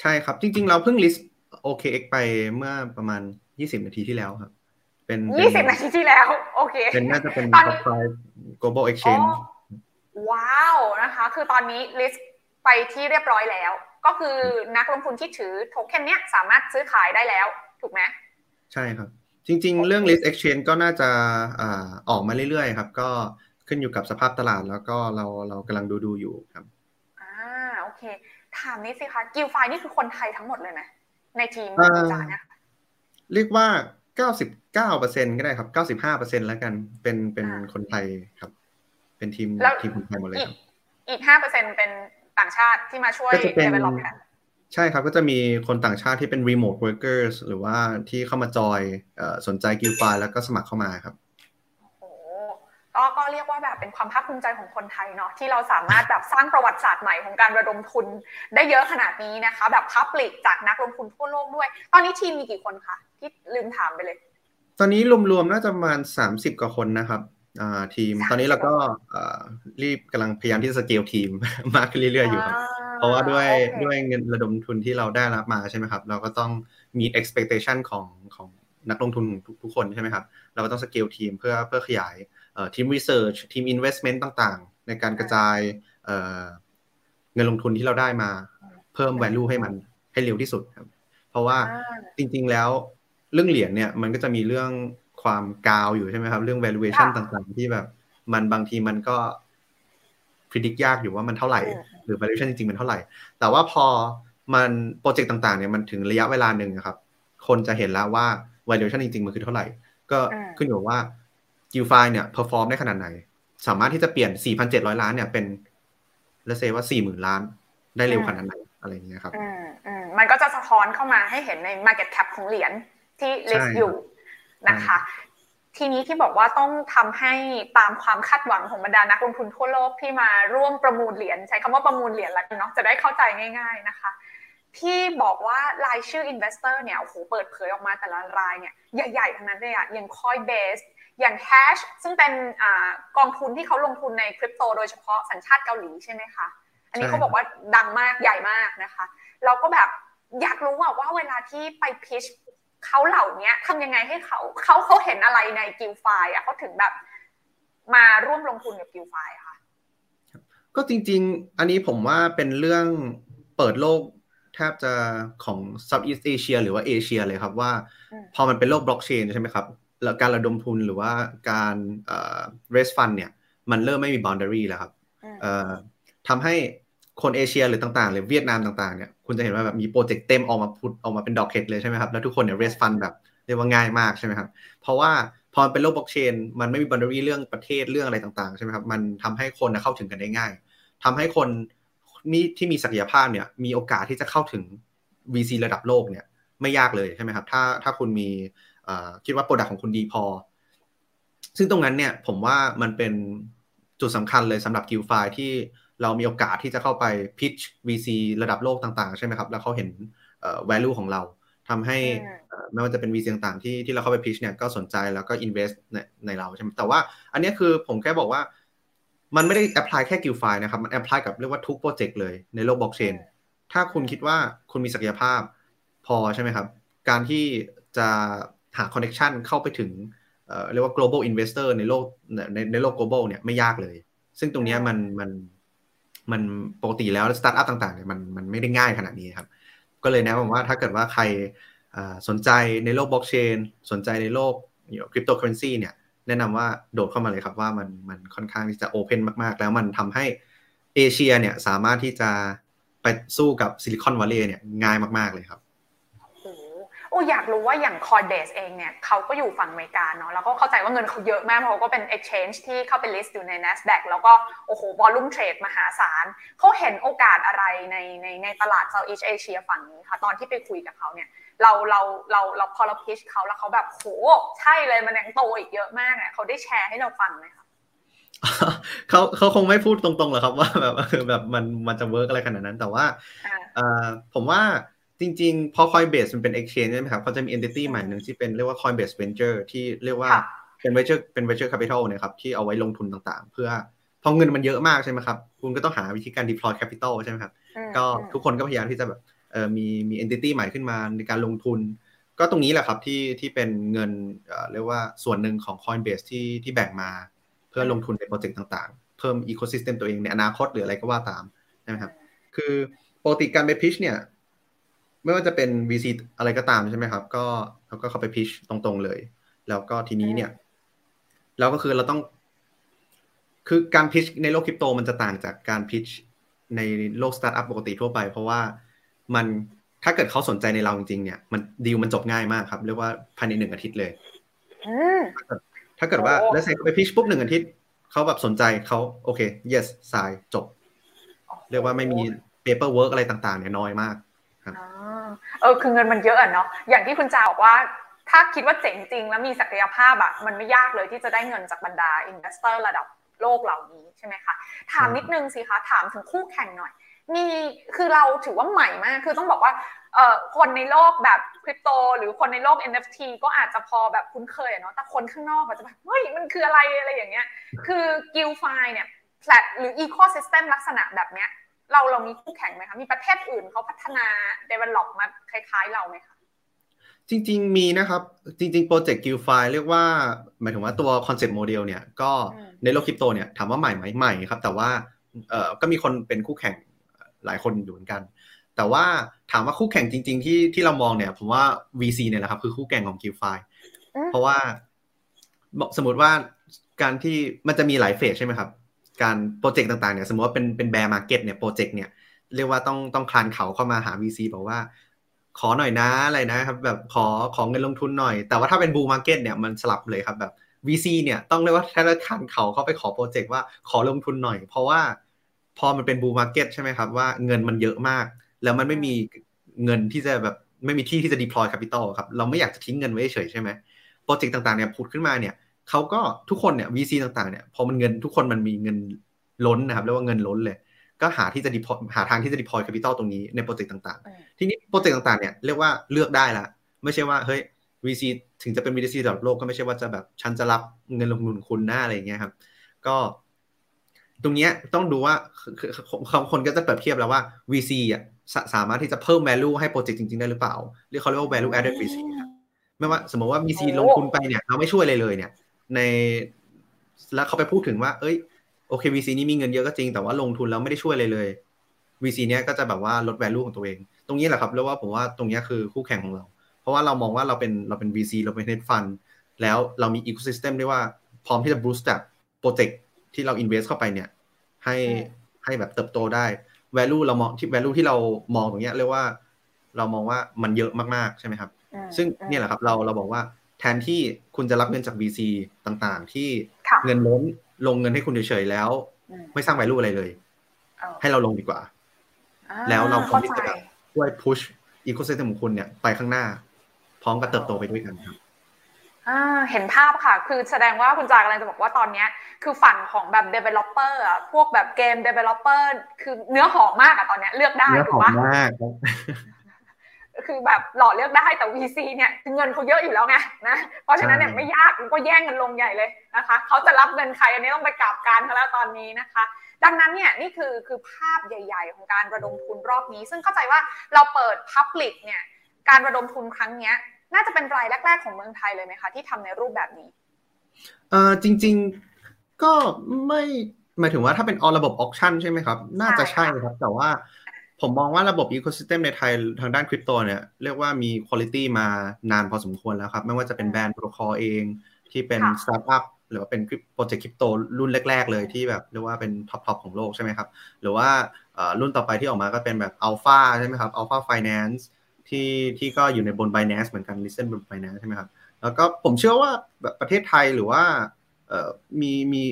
ใช่ครับจริงๆเราเพิ่ง list OKX ไปเมื่อประมาณ20นาทีที่แล้วครับเป็น20นาทีที่แล้วโอเคเป็นน่าจะเป็น top 5 global exchange ว้าวนะคะคือตอนนี้ list ไปที่เรียบร้อยแล้วก็คือนักลงทุนที่ถือโทเค็นเนี้ยสามารถซื้อขายได้แล้วถูกไหมใช่ครับจริงๆเรื่อง list exchange ก็น่าจะออกมาเรื่อยๆครับก็ขึ้นอยู่กับสภาพตลาดแล้วก็เรากำลังดูอยู่ครับโอเคถามนี้สิคะ GuildFi นี่คือคนไทยทั้งหมดเลยไหมในทีมอาจารย์เนี่ยเรียกว่า 99% ก็ได้ครับ 95% แล้วกันเป็นคนไทยครับเป็นทีมคนไทยหมดเลยครับอีก 5% เป็นต่างชาติที่มาช่วย develop กันใช่ครับก็จะมีคนต่างชาติที่เป็น remote workers หรือว่าที่เข้ามาจอยสนใจ GuildFi แล้วก็สมัครเข้ามาครับก็เรียกว่าแบบเป็นความภาคภูมิใจของคนไทยเนาะที่เราสามารถแบบสร้างประวัติศาสตร์ใหม่ของการระดมทุนได้เยอะขนาดนี้นะคะแบบ Public จากนักลงทุนทั่วโลกด้วยตอนนี้ทีมมีกี่คนคะที่ลืมถามไปเลยตอนนี้รวมๆน่าจะประมาณ30กว่าคนนะครับทีมตอนนี้เราก็รีบกำลังพยายามที่จะสเกลทีมมากขึ้นเรื่อยๆอยู่ครับเพราะว่าด้วยเงินระดมทุนที่เราได้รับมาใช่ไหมครับเราก็ต้อง meet expectation ของนักลงทุนทุกคนใช่ไหมครับเราก็ต้องสเกลทีมเพื่อขยายทีม research ทีม investment ต่างๆในการกระจายเงินลงทุนที่เราได้มาเพิ่ม value ให้มันให้เร็วที่สุดครับเพราะว่าจริงๆแล้วเรื่องเหรียญเนี่ยมันก็จะมีเรื่องความกาวอยู่ใช่ไหมครับเรื่อง valuation ต่างๆที่แบบมันบางทีมันก็ predict ยากอยู่ว่ามันเท่าไหร่หรือ valuation จริงๆมันเท่าไหร่แต่ว่าพอมันโปรเจกต์ต่างๆเนี่ยมันถึงระยะเวลานึงครับคนจะเห็นแล้วว่า valuation จริงๆมันคือเท่าไหร่ก็ขึ้นอยู่ว่าGuildFi เนี่ย perform ได้ขนาดไหนสามารถที่จะเปลี่ยน 4,700 ล้านเนี่ยเป็นlet's say ว่า 40,000 ล้านได้เร็วขนาดไหนอะไรอย่างเงี้ยครับมันก็จะสะท้อนเข้ามาให้เห็นใน market cap ของเหรียญที่ list อยู่นะคะทีนี้ที่บอกว่าต้องทำให้ตามความคาดหวังของบรรดานักลงทุนทั่วโลกที่มาร่วมประมูลเหรียญใช้คำว่าประมูลเหรียญแล้วเนาะจะได้เข้าใจง่ายๆนะคะที่บอกว่ารายชื่อ investor เนี่ยโอ้โหเปิดเผยออกมาแต่ละรายเนี่ยใหญ่ๆทั้งนั้นเลยอะอย่าง Coinbaseอย่าง Hash ซึ่งเป็นกองทุนที่เขาลงทุนในคริปโตโดยเฉพาะสัญชาติเกาหลีใช่ไหมคะอันนี้เขาบอกว่าดังมากใหญ่มากนะคะเราก็แบบอยากรู้ว่าเวลาที่ไปพิชเขาเหล่านี้ทำยังไงให้เขาเห็นอะไรใน GuildFi อ่ะเขาถึงแบบมาร่วมลงทุนกับ GuildFi อ่ะค่ะก็จริงๆอันนี้ผมว่าเป็นเรื่องเปิดโลกแทบจะของ Southeast Asia หรือว่าเอเชียเลยครับว่าพอมันเป็นโลกบล็อกเชนใช่ไหมครับการระดมทุนหรือว่าการ raise fund เนี่ยมันเริ่มไม่มี boundary แล้วครับทำให้ คนเอเชียหรือต่างๆหรือเวียดนามต่างๆเนี่ยคุณจะเห็นว่าแบบมีโปรเจกต์เต็มออกมาพุทออกมาเป็นดอกเห็ดเลยใช่ไหมครับแล้วทุกคนเนี่ยเรสฟันแบบเรียกว่าง่ายมากใช่ไหมครับเพราะว่าพอเป็นโลกบล็อกเชนมันไม่มีบันดารี่เรื่องประเทศเรื่องอะไรต่างๆใช่ไหมครับมันทำให้คนเข้าถึงกันได้ง่ายทำให้คนนี่ที่มีศักยภาพเนี่ยมีโอกาสที่จะเข้าถึง VC ระดับโลกเนี่ยไม่ยากเลยใช่ไหมครับถ้าคุณมีคิดว่าโปรดักต์ของคุณดีพอซึ่งตรงนั้นเนี่ยผมว่ามันเป็นจุดสำคัญเลยสำหรับ GuildFi ที่เรามีโอกาสที่จะเข้าไป pitch VC ระดับโลกต่างๆใช่ไหมครับแล้วเขาเห็น value ของเราทำให้ไม่ว่าจะเป็น VC ต่างๆที่เราเข้าไป pitch เนี่ยก็สนใจแล้วก็ invest ในเราใช่ไหมแต่ว่าอันนี้คือผมแค่บอกว่ามันไม่ได้ apply แค่ GuildFi นะครับมัน apply กับเรียกว่าทุกโปรเจกต์เลยในโลก blockchain ถ้าคุณคิดว่าคุณมีศักยภาพพอใช่ไหมครับการที่จะหา connection เข้าไปถึงเรียกว่า global investor ในโลกในโลก global เนี่ยไม่ยากเลยซึ่งตรงนี้มันปกติแล้ว startup ต่างๆเนี่ยมันไม่ได้ง่ายขนาดนี้ครับก็เลยแนะนำว่าถ้าเกิดว่าใครสนใจในโลก blockchain สนใจในโลก cryptocurrency เนี่ยแนะนำว่าโดดเข้ามาเลยครับว่ามันค่อนข้างที่จะ open มากๆแล้วมันทำให้เอเชียเนี่ยสามารถที่จะไปสู้กับ Silicon Valley เนี่ยง่ายมากๆเลยครับอยากรู้ว่าอย่าง Coinbase เองเนี่ยเขาก็อยู่ฝั่งอเมริกาเนาะแล้วก็เข้าใจว่าเงินเขาเยอะมากเพราะก็เป็น exchange ที่เข้าไป list อยู่ใน Nasdaq แล้วก็โอ้โห volume trade มหาศาลเขาเห็นโอกาสอะไรในตลาด Southeast Asia ฝั่งนี้ค่ะตอนที่ไปคุยกับเขาเนี่ยเราพอเรา pitch เขาแล้วเขาแบบโหใช่เลยมันยังโตอีกเยอะมากอ่ะเขาได้แชร์ให้เราฟังมั้ยคะเขาคงไม่พูดตรงๆหรอกครับว่าแบบมันจะเวิร์คอะไรขนาดนั้นแต่ว่าผมว่าจริงๆพอ Coinbase มันเป็น exchange ใช่ไหมครับเขาจะมี entity ใหม่หนึ่งที่เป็นเรียกว่า Coinbase Venture ที่เรียกว่าเป็น venture capital นะครับที่เอาไว้ลงทุนต่างๆเพื่อพอเงินมันเยอะมากใช่ไหมครับคุณก็ต้องหาวิธีการ deploy capital ใช่ไหมครับก็ทุกคนก็พยายามที่จะแบบมี entity ใหม่ขึ้นมาในการลงทุนก็ตรงนี้แหละครับที่เป็นเงินเรียกว่าส่วนหนึ่งของ Coinbase ที่แบ่งมาเพื่อลงทุนในโปรเจกต์ต่างๆเพิ่ม ecosystem ตัวเองในอนาคตหรืออะไรก็ว่าตามใช่ไหมครับคือปกติการไป pitch เนี่ยไม่ว่าจะเป็น VC อะไรก็ตามใช่ไหมครับก็เราก็เข้าไป pitch ตรงๆเลยแล้วก็ทีนี้เนี่ยเราก็คือเราต้องคือการ pitch ในโลกคริปโตมันจะต่างจากการ pitch ในโลกสตาร์ทอัพปกติทั่วไปเพราะว่ามันถ้าเกิดเขาสนใจในเราจริงๆเนี่ยมันดีลมันจบง่ายมากครับเรียกว่าภายใน1อาทิตย์เลยถ้าเกิดว่าแล้วใส่ไป pitch ปุ๊บ1อาทิตย์เขาแบบสนใจเขาโอเค yes sign จบเรียกว่าไม่มี paper work อะไรต่างๆเนี่ยน้อยมากคือเงินมันเยอะอ่ะเนาะอย่างที่คุณจาบอกว่าถ้าคิดว่าเจ๋งจริงแล้วมีศักยภาพอ่ะมันไม่ยากเลยที่จะได้เงินจากบรรดาอินเวสเตอร์ระดับโลกเหล่านี้ใช่ไหมคะถามนิดนึงสิคะถามถึงคู่แข่งหน่อยมีคือเราถือว่าใหม่มากคือต้องบอกว่าคนในโลกแบบคริปโตหรือคนในโลก NFT ก็อาจจะพอแบบคุ้นเคยอ่ะเนาะแต่คนข้างนอกอาจจะแบบเฮ้ยมันคืออะไรอย่างเงี้ยคือ GuildFi เนี่ยแพลตหรืออีโคซิสเต็มลักษณะแบบเนี้ยเรามีคู่แข่งไหมคะมีประเทศอื่นเขาพัฒนา develop มาคล้ายๆเราไหมคะจริงๆมีนะครับจริงๆโปรเจกต์ GuildFi เรียกว่าหมายถึงว่าตัว concept model เนี่ยก็ในโลกคริปโตเนี่ยถามว่าใหม่ไหมใหม่ครับแต่ว่าก็มีคนเป็นคู่แข่งหลายคนอยู่เหมือนกันแต่ว่าถามว่าคู่แข่งจริงๆที่เรามองเนี่ยผมว่า VC เนี่ยแหละครับคือคู่แข่งของ GuildFi เพราะว่าสมมติว่าการที่มันจะมีหลายเฟสใช่ไหมครับการโปรเจกต์ต่างๆเนี่ยสมมติว่าเป็นแบร์มาร์เก็ตเนี่ยโปรเจกต์เนี่ยเรียกว่าต้องคลานเขาเข้ามาหา VC บอกว่าขอหน่อยนะอะไรนะครับแบบขอเงินลงทุนหน่อยแต่ว่าถ้าเป็นบูมมาร์เก็ตเนี่ยมันสลับเลยครับแบบ VC เนี่ยต้องเรียกว่าถ้าคลานเขาเข้าไปขอโปรเจกต์ว่าขอลงทุนหน่อยเพราะว่าพอมันเป็นบูมมาร์เก็ตใช่ไหมครับว่าเงินมันเยอะมากแล้วมันไม่มีเงินที่จะแบบไม่มีที่ที่จะ deploy capital ครับเราไม่อยากจะทิ้งเงินไว้เฉยใช่ไหมโปรเจกต์ต่างๆเนี่ยผุดขึ้นมาเนี่ยเขาก็ทุกคนเนี่ย VC ต่างๆเนี่ยพอมันเงินทุกคนมันมีเงินล้นนะครับเรียกว่าเงินล้นเลยก็หาที่จะ deploy หาทางที่จะ deploy capital ตรงนี้ในโปรเจกต์ต่างๆทีนี้โปรเจกต์ต่างๆเนี่ยเรียกว่าเลือกได้ละไม่ใช่ว่าเฮ้ย VC ถึงจะเป็น VC ระดับโลกก็ไม่ใช่ว่าจะแบบฉันจะรับเงินลงทุนคุณหน้าอะไรอย่างเงี้ยครับก็ตรงเนี้ยต้องดูว่าคนก็จะเปรียบเทียบแล้วว่า VC อ่ะสามารถที่จะเพิ่ม value ให้โปรเจกต์จริงๆได้หรือเปล่าหรือเขาเรียกว่า value added VC ไม่ว่าสมมติว่า VC ลงทุนไปเนี่ยเราไม่ช่วยอะไรเลยเนี่ยในแล้วเขาไปพูดถึงว่าเอ้ยโอเค VC นี้มีเงินเยอะก็จริงแต่ว่าลงทุนแล้วไม่ได้ช่วยอะไรเลย VC เนี้ยก็จะแบบว่าลด value ของตัวเองตรงนี้แหละครับเรียกว่าผมว่าตรงนี้คือคู่แข่งของเราเพราะว่าเรามองว่าเราเป็น VC เราเป็น hedge fund แล้วเรามี ecosystem ด้วยว่าพร้อมที่จะ boost up โปรเจกต์ที่เรา invest เข้าไปเนี่ยให้แบบเติบโตได้ value เรามองที่ value ที่เรามองตรงเนี้ยเรียกว่าเรามองว่ามันเยอะมากๆใช่ไหมครับซึ่งเนี่ยแหละครับเราบอกว่าแทนที่คุณจะรับเงินจาก VC ต่างๆที่เงินล้นลงเงินให้คุณเฉยๆแล้วไม่สร้าง value อะไรเลยให้เราลงดีกว่าแล้วเราควรที่จะช่วย push ecosystem ของคุณเนี่ยไปข้างหน้าพร้อมกับเติบโตไปด้วยกันครับเห็นภาพค่ะคือแสดงว่าคุณจากำลังจะบอกว่าตอนนี้คือฝั่งของแบบ developer อ่ะพวกแบบเกม developer คือเนื้อหอมมากอะตอนนี้เลือกได้ถูกปะเนื้อหอมมากคือแบบหล่อเลือกได้แต่ VC เนี่ยเงินเขาเยอะอยู่แล้วไงนะเพราะฉะนั้นเนี่ยไม่ยากก็แย่งเงินลงใหญ่เลยนะคะเขาจะรับเงินใครอันนี้ต้องไปกราบการเขาแล้วตอนนี้นะคะดังนั้นเนี่ยนี่คือภาพใหญ่ๆของการระดมทุนรอบนี้ซึ่งเข้าใจว่าเราเปิด public เนี่ยการระดมทุนครั้งนี้น่าจะเป็นรายแรกๆของเมืองไทยเลยไหมคะที่ทำในรูปแบบนี้จริงๆก็ไม่หมายถึงว่าถ้าเป็นระบบออคชั่นใช่ไหมครับน่าจะใช่ครับแต่ว่าผมมองว่าระบบ ecosystem ในไทยทางด้านคริปโตเนี่ยเรียกว่ามี quality มานานพอสมควรแล้วครับไม่ว่าจะเป็นแบรนด์ Protocol เองที่เป็น startup หรือว่าเป็นโปรเจกต์คริปโตรุ่นแรกๆเลยที่แบบเรียกว่าเป็น top ของโลกใช่ไหมครับหรือว่ารุ่นต่อไปที่ออกมาก็เป็นแบบ Alpha ใช่ไหมครับ Alpha Financeที่ก็อยู่ในบน Binance เหมือนกัน listen บน Binance ใช่ไหมครับแล้วก็ผมเชื่อว่าแบบประเทศไทยหรือว่ามี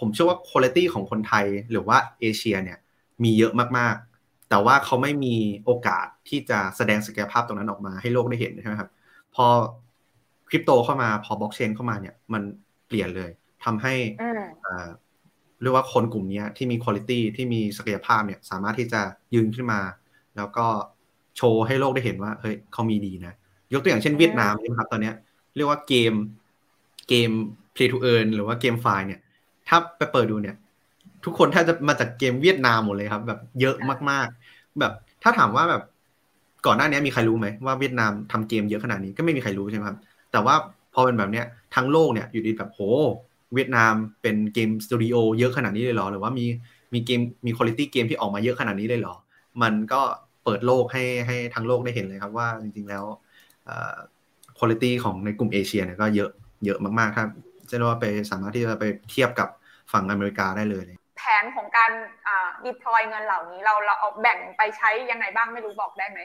ผมเชื่อว่า quality ของคนไทยหรือว่าเอเชียเนี่ยมีเยอะมากๆแต่ว่าเขาไม่มีโอกาสที่จะแสดงศักยภาพตรงนั้นออกมาให้โลกได้เห็นใช่ไหมครับพอคริปโตเข้ามาพอบล็อกเชนเข้ามาเนี่ยมันเปลี่ยนเลยทำให้เรียกว่าคนกลุ่มนี้ที่มี quality ที่มีศักยภาพเนี่ยสามารถที่จะยืนขึ้นมาแล้วก็โชว์ให้โลกได้เห็นว่าเฮ้ยเขามีดีนะยกตัวอย่างเช่นเวียดนามนะครับตอนนี้เรียกว่าเกม Play to Earn หรือว่า GuildFi เนี่ยถ้าไปเปิดดูเนี่ยทุกคนถ้าจะมาจากเกมเวียดนามหมดเลยครับแบบเยอะมากๆแบบถ้าถามว่าแบบก่อนหน้านี้มีใครรู้ไหมว่าเวียดนามทำเกมเยอะขนาดนี้ก็ไม่มีใครรู้ใช่ไหมครับแต่ว่าพอเป็นแบบเนี้ยทั้งโลกเนี่ยอยู่ดีแบบโหเวียดนามเป็นเกมสตูดิโอเยอะขนาดนี้เลยเหรอหรือว่ามีเกมมีคุณภาพเกมที่ออกมาเยอะขนาดนี้เลยเหรอมันก็เปิดโลกให้ทั้งโลกได้เห็นเลยครับว่าจริงๆแล้วคุณภาพของในกลุ่มเอเชียเนี่ยก็เยอะเยอะมากๆครับจะเรียกว่าไปสามารถที่จะไปเทียบกับฝั่งอเมริกาได้เลยแผนของการdeploy เงินเหล่านี้เราเอาแบ่งไปใช้ยังไงบ้างไม่รู้บอกได้ไหม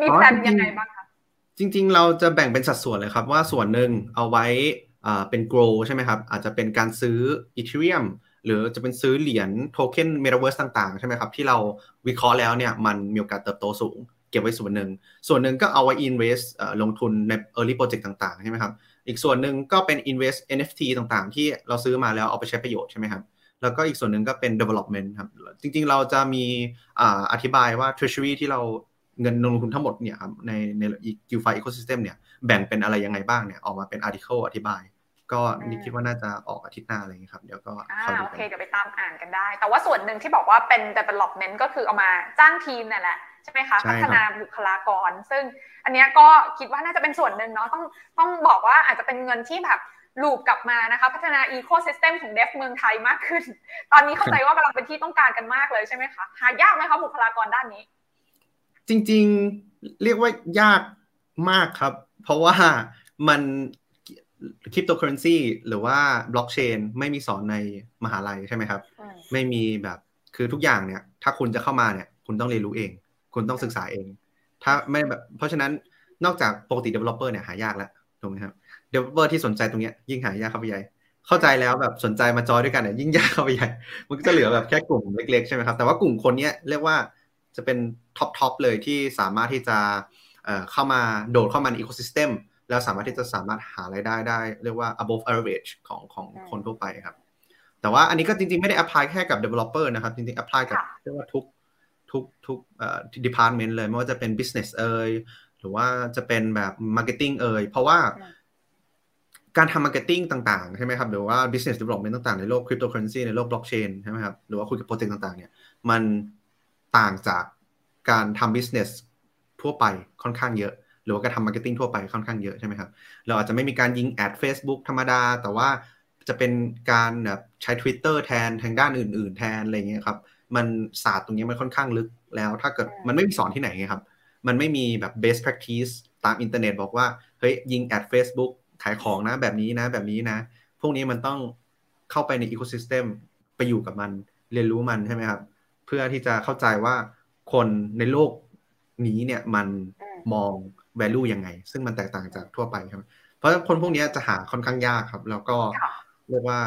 มีแผนยังไงบ้างคะจริงๆเราจะแบ่งเป็นสัดส่วนเลยครับว่าส่วนหนึ่งเอาไว้เป็น grow ใช่ไหมครับอาจจะเป็นการซื้อ Ethereumหรือจะเป็นซื้อเหรียญโทเค็น Metaverse ต่างๆใช่ไหมครับที่เราวิเคราะห์แล้วเนี่ยมันมีโอกาสเติบโตสูงเก็บไว้ส่วนหนึ่งก็เอาไว้ invest ลงทุนใน early project ต่างๆใช่ไหมครับอีกส่วนหนึ่งก็เป็น invest NFT ต่างๆที่เราซื้อมาแล้วเอาไปใช้ประโยชน์ใช่ไหมครับแล้วก็อีกส่วนหนึ่งก็เป็น development ครับจริงๆเราจะมีอธิบายว่า treasury ที่เราเงินลงทุนทั้งหมดเนี่ยครับใน GuildFi ecosystem เนี่ยแบ่งเป็นอะไรยังไงบ้างเนี่ยออกมาเป็น article อธิบายก็นี่คิดว่าน่าจะออกอาทิตย์หน้าอะไรอย่างนี้ครับเดี๋ยวก็โอเคเดี๋ยวไปตามอ่านกันได้แต่ว่าส่วนหนึ่งที่บอกว่าเป็น development ก็คือเอามาจ้างทีมนั่นแหละใช่ไหมคะพัฒนาบุคลากรซึ่งอันนี้ก็คิดว่าน่าจะเป็นส่วนหนึ่งเนาะต้องบอกว่าอาจจะเป็นเงินที่แบบลูปกลับมานะคะพัฒนา ecosystem ของเดฟเมืองไทยมากขึ้นตอนนี้เข้าใจว่ากำลังเป็นที่ต้องการกันมากเลยใช่ไหมคะหายากไหมคะบุคลากรด้านนี้จริงๆเรียกว่ายากมากครับเพราะว่ามันcryptocurrency หรือว่า blockchain ไม่มีสอนในมหาลัยใช่ไหมครับไม่มีแบบคือทุกอย่างเนี่ยถ้าคุณจะเข้ามาเนี่ยคุณต้องเรียนรู้เองคุณต้องศึกษาเองถ้าไม่แบบเพราะฉะนั้นนอกจากปกติ developer เนี่ยหายากแล้วถูกไหมครับ developer ที่สนใจตรงเนี้ยยิ่งหายากเข้าไปใหญ่เข้าใจแล้วแบบสนใจมาจอยด้วยกันเนี่ยยิ่งยากเข้าไปใหญ่มันก็จะเหลือแบบแค่กลุ่มเล็กๆใช่ไหมครับแต่ว่ากลุ่มคนเนี้ยเรียกว่าจะเป็นท็อปเลยที่สามารถที่จะเข้ามาโดดเข้ามาใน ecosystemแล้วสามารถที่จะสามารถหารายได้ได้เรียกว่า above average ของคนทั่วไปครับแต่ว่าอันนี้ก็จริงๆไม่ได้ apply แค่กับ developer นะครับจริงๆ apply กับเรียกว่าทุกdepartment เลยไม่ว่าจะเป็น business หรือว่าจะเป็นแบบ marketing เพราะว่าการทำ marketing ต่างๆใช่ไหมครับหรือว่า business development ต่างๆในโลก cryptocurrency ในโลก blockchain ใช่ไหมครับหรือว่าคุยกับโปรเจกต์ต่างๆเนี่ยมันต่างจากการทำ business ทั่วไปค่อนข้างเยอะหรือว่าการทำมาร์เก็ตติ้งทั่วไปค่อนข้างเยอะใช่ไหมครับเราอาจจะไม่มีการยิงแอด Facebook ธรรมดาแต่ว่าจะเป็นการแบบใช้ Twitter แทนทางด้านอื่นๆแทนอะไรเงี้ยครับมันศาสตร์ตรงนี้มันค่อนข้างลึกแล้วถ้าเกิดมันไม่มีสอนที่ไหนไงครับมันไม่มีแบบ best practice ตามอินเทอร์เน็ตบอกว่าเฮ้ยยิงแอด Facebook ขายของนะแบบนี้นะแบบนี้นะพวกนี้มันต้องเข้าไปใน ecosystem ไปอยู่กับมันเรียนรู้มันใช่ไหมครับ เพื่อที่จะเข้าใจว่าคนในโลกนี้เนี่ยมันมอง value ยังไงซึ่งมันแตกต่างจากทั่วไปครับเพราะคนพวกนี้จะหาค่อนข้างยากครับแล้วก็เรียกว่า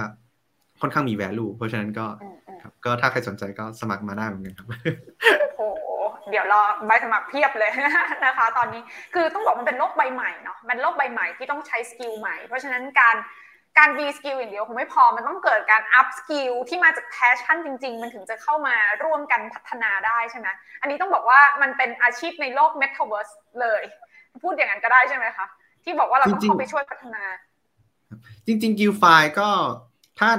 ค่อนข้างมี value เพราะฉะนั้นก็ครับก็ถ้าใครสนใจก็สมัครมาได้เหมือนกันครับโอ้โหเดี๋ยวรอใบสมัครเพียบเลยนะคะตอนนี้คือต้องบอกมันเป็นโลกใบใหม่เนาะมันโลกใบใหม่ที่ต้องใช้สกิลใหม่เพราะฉะนั้นการ B skill อย่างเดียวคงไม่พอมันต้องเกิดการ up skill ที่มาจาก passion จริงๆมันถึงจะเข้ามาร่วมกันพัฒนาได้ใช่ไหมอันนี้ต้องบอกว่ามันเป็นอาชีพในโลก Metaverse เลยพูดอย่างนั้นก็ได้ใช่ไหมคะที่บอกว่าเราต้องเข้าไปช่วยพัฒนาจริงๆ GuildFi ก็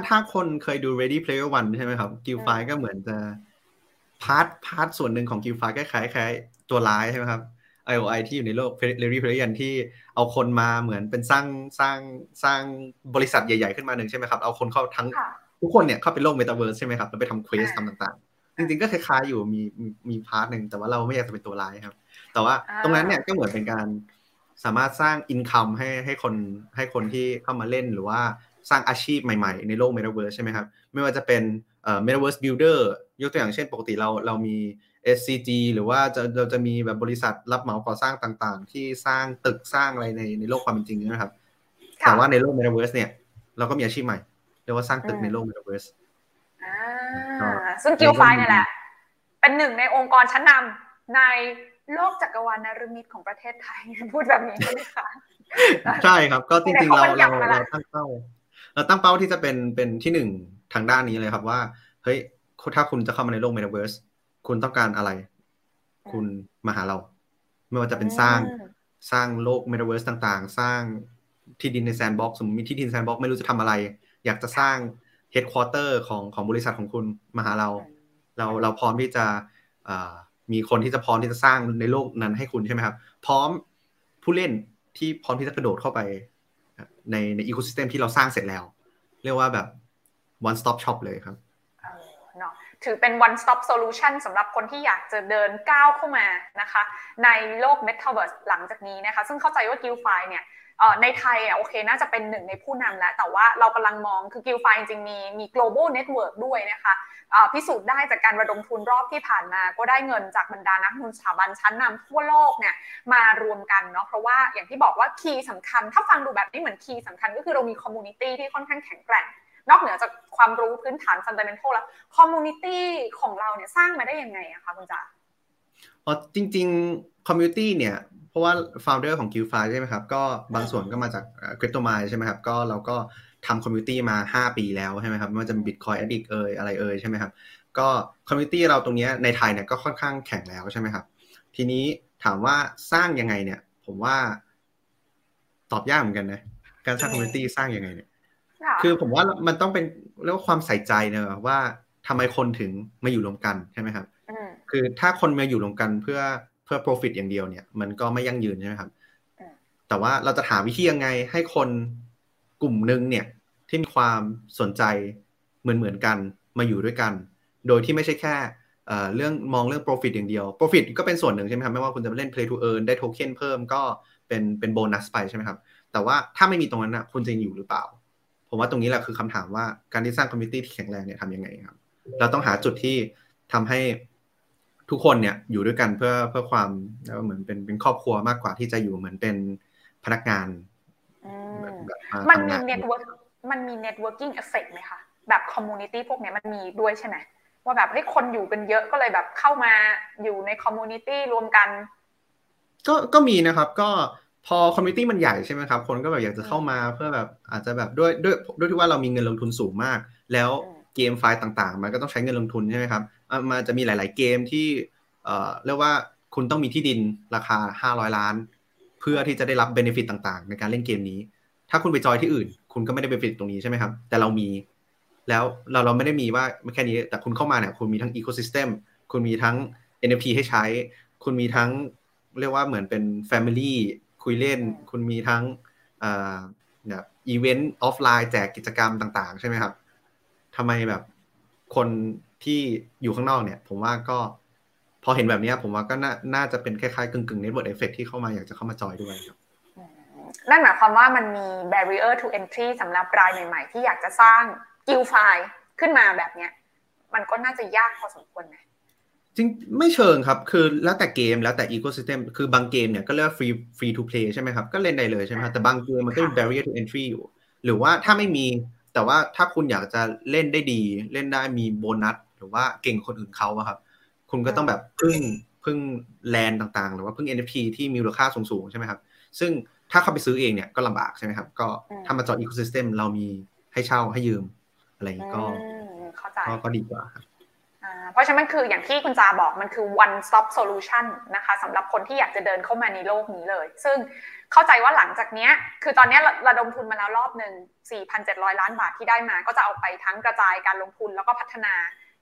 ถ้าคนเคยดู Ready Player One ใช่ไหมครับ GuildFi ก็เหมือนจะพาร์ทส่วนหนึ่งของ GuildFi ก็คล้ายๆตัวร้ายใช่ไหมครับIOI ที่อยู่ในโลก Ready Player One ที่เอาคนมาเหมือนเป็นสร้างบริษัทใหญ่ๆขึ้นมาหนึ่งใช่ไหมครับเอาคนเข้าทั้งทุกคนเนี่ยเข้าไปโลก Metaverse ใช่ไหมครับแล้วไปทำ Quest ทำต่างๆจริงๆก็คล้ายๆอยู่มีพาร์ทนึงแต่ว่าเราไม่อยากจะเป็นตัวร้ายครับแต่ว่าตรงนั้นเนี่ยก็เหมือนเป็นการสามารถสร้าง income ให้คนที่เข้ามาเล่นหรือว่าสร้างอาชีพใหม่ๆในโลก Metaverse ใช่ไหมครับไม่ว่าจะเป็นMetaverse Builder ยกตัวอย่างเช่นปกติเรามี SCG หรือว่าเราจะมีแบบบริษัทรับเหมาก่อสร้างต่างๆที่สร้างตึกสร้างอะไรในโลกความเป็นจริงนะครับแต่ว่าในโลก Metaverse เนี่ยเราก็มีอาชีพใหม่เรียกว่าสร้างตึกในโลก Metaverse ซึ่ง GuildFi นี่แหละเป็นหนึ่งในองค์กรชั้นนำในโลกจักรวาลนฤมิตของประเทศไทยพูดแบบนี้ใช่ไหมคะใช่ครับก็จริงๆเราตั้งเป้าที่จะเป็นที่หนึ่งทางด้านนี้เลยครับว่าเฮ้ยถ้าคุณจะเข้ามาในโลก Metaverse คุณต้องการอะไรคุณมาหาเราไม่ว่าจะเป็นสร้างโลก Metaverse ต่างๆสร้างที่ดินใน Sandbox สมมติมีที่ดิน Sandbox ไม่รู้จะทำอะไรอยากจะสร้าง Headquarter ของบริษัทของคุณมาหาเราพร้อมที่จะมีคนที่จะพร้อมที่จะสร้างในโลกนั้นให้คุณใช่ไหมครับพร้อมผู้เล่นที่พร้อมที่จะกระโดดเข้าไปในอีโคซิสเต็มที่เราสร้างเสร็จแล้วเรียกว่าแบบ one stop shop เลยครับเนาะถือเป็น one stop solution สำหรับคนที่อยากจะเดินก้าวเข้ามานะคะในโลก Metaverse หลังจากนี้นะคะซึ่งเข้าใจว่า GuildFi เนี่ยในไทยโอเคน่าจะเป็นหนึ่งในผู้นำแล้วแต่ว่าเรากำลังมองคือ GuildFi จริงๆมีglobal network ด้วยนะคะพิสูจน์ได้จากการระดมทุนรอบที่ผ่านมาก็ได้เงินจากบรรดานักลงทุนสถาบันชั้นนำทั่วโลกเนี่ยมารวมกันเนาะเพราะว่าอย่างที่บอกว่าคีย์สำคัญถ้าฟังดูแบบนี้เหมือนคีย์สำคัญก็คือเรามีคอมมูนิตี้ที่ค่อนข้างแข็งแกร่งนอกเหนือจากความรู้พื้นฐาน fundamental แล้วคอมมูนิตี้ของเราเนี่ยสร้างมาได้ยังไงอะคะคุณจ๋าจริงๆคอมมูนิตี้เนี่ยเพราะว่า founder ของ GuildFi ใช่ไหมครับก็บางส่วนก็มาจาก CryptoMind ใช่ไหมครับก็เราก็ทำคอมมูนิตี้มา5ปีแล้วใช่ไหมครับไม่ว่าจะเป็น Bitcoin Addict อะไรใช่ไหมครับก็คอมมูนิตี้เราตรงนี้ในไทยเนี่ยก็ค่อนข้างแข็งแล้วใช่ไหมครับทีนี้ถามว่าสร้างยังไงเนี่ยผมว่าตอบยากเหมือนกันนะการสร้างคอมมูนิตี้สร้างยังไงเนี่ยคือผมว่ามันต้องเป็นเรียกว่าความใส่ใจนะว่าทำไมคนถึงมาอยู่รวมกันใช่ไหมครับคือถ้าคนมาอยู่รวมกันเพื่อ profit อย่างเดียวเนี่ยมันก็ไม่ยั่งยืนใช่ไหมครับแต่ว่าเราจะหาวิธียังไงให้คนกลุ่มนึงเนี่ยที่มีความสนใจเหมือนกันมาอยู่ด้วยกันโดยที่ไม่ใช่แค่เรื่องมองเรื่อง profit อย่างเดียว profit ก็เป็นส่วนหนึ่งใช่ไหมครับไม่ว่าคุณจะเล่น play to earn ได้โทเค็นเพิ่มก็เป็นโบนัสไปใช่ไหมครับแต่ว่าถ้าไม่มีตรงนั้นนะคุณจะอยู่หรือเปล่าผมว่าตรงนี้แหละคือคำถามว่าการที่สร้าง community ที่แข็งแรงเนี่ยทำยังไงครับเราต้องหาจุดที่ทำให้ทุกคนเนี่ยอยู่ด้วยกันเพื่อความเหมือนเป็นครอบครัวมากกว่าที่จะอยู่เหมือนเป็นพนักงานมันมี networking effect ไหมคะแบบ community พวกนี้มันมีด้วยใช่ไหมว่าแบบให้คนอยู่กันเยอะก็เลยแบบเข้ามาอยู่ใน community รวมกันก็มีนะครับก็พอ community มันใหญ่ใช่ไหมครับคนก็แบบอยากจะเข้ามาเพื่อแบบอาจจะแบบด้วยที่ว่าเรามีเงินลงทุนสูงมากแล้วเกมไฟล์ต่างๆมันก็ต้องใช้เงินลงทุนใช่ไหมครับมันจะมีหลายๆเกมที่เรียกว่าคุณต้องมีที่ดินราคา500ล้านเพื่อที่จะได้รับ benefit ต่างๆในการเล่นเกมนี้ถ้าคุณไปจอยที่อื่นคุณก็ไม่ได้ benefit ตรงนี้ใช่ไหมครับแต่เรามีแล้วเราไม่ได้มีว่าแค่นี้แต่คุณเข้ามาเนี่ยคุณมีทั้ง ecosystem คุณมีทั้ง NFT ให้ใช้คุณมีทั้งเรียกว่าเหมือนเป็น family คุยเล่นคุณมีทั้งแบบอีเวนต์ออฟไลน์แจกกิจกรรมต่างๆใช่ไหมครับทำไมแบบคนที่อยู่ข้างนอกเนี่ยผมว่าก็พอเห็นแบบนี้ผมว่าก็น่าจะเป็นคล้ายๆกึ่งๆเน็ตเวิร์คเอฟเฟคที่เข้ามาอยากจะเข้ามาจอยด้วยครับนั่นหมายความว่ามันมี barrier to entry สำหรับรายใหม่ๆที่อยากจะสร้างGuildFiขึ้นมาแบบเนี้ยมันก็น่าจะยากพอสมควรนะ จริงไม่เชิงครับคือแล้วแต่เกมแล้วแต่อีโคซิสเต็มคือบางเกมเนี่ยก็เรียกว่าฟรีทูเพลย์ใช่ไหมครับก็เล่นได้เลยใช่ไหมแต่บางเกมมันก็มี barrier to entry อยู่หรือว่าถ้าไม่มีแต่ว่าถ้าคุณอยากจะเล่นได้ดีเล่นได้มีโบนัสหรือว่าเก่งคนอื่นเขาอะครับคุณก็ต้องแบบพึ่งแลนด์ต่างๆหรือว่าพึ่ง NFT ที่มีมูลค่าสูงๆใช่ไหมครับซึ่งถ้าเข้าไปซื้อเองเนี่ยก็ลำบากใช่ไหมครับก็ถ้ามาจอยอีโคซิสเต็มเรามีให้เช่าให้ยืมอะไรก็ดีกว่าเพราะฉะนั้นคืออย่างที่คุณจาบอกมันคือ one stop solution นะคะสำหรับคนที่อยากจะเดินเข้ามาในโลกนี้เลยซึ่งเข้าใจว่าหลังจากนี้คือตอนนี้ระดมทุนมาแล้วรอบนึง 4,700 ล้านบาทที่ได้มาก็จะเอาไปทั้งกระจายการลงทุนแล้วก็พัฒนา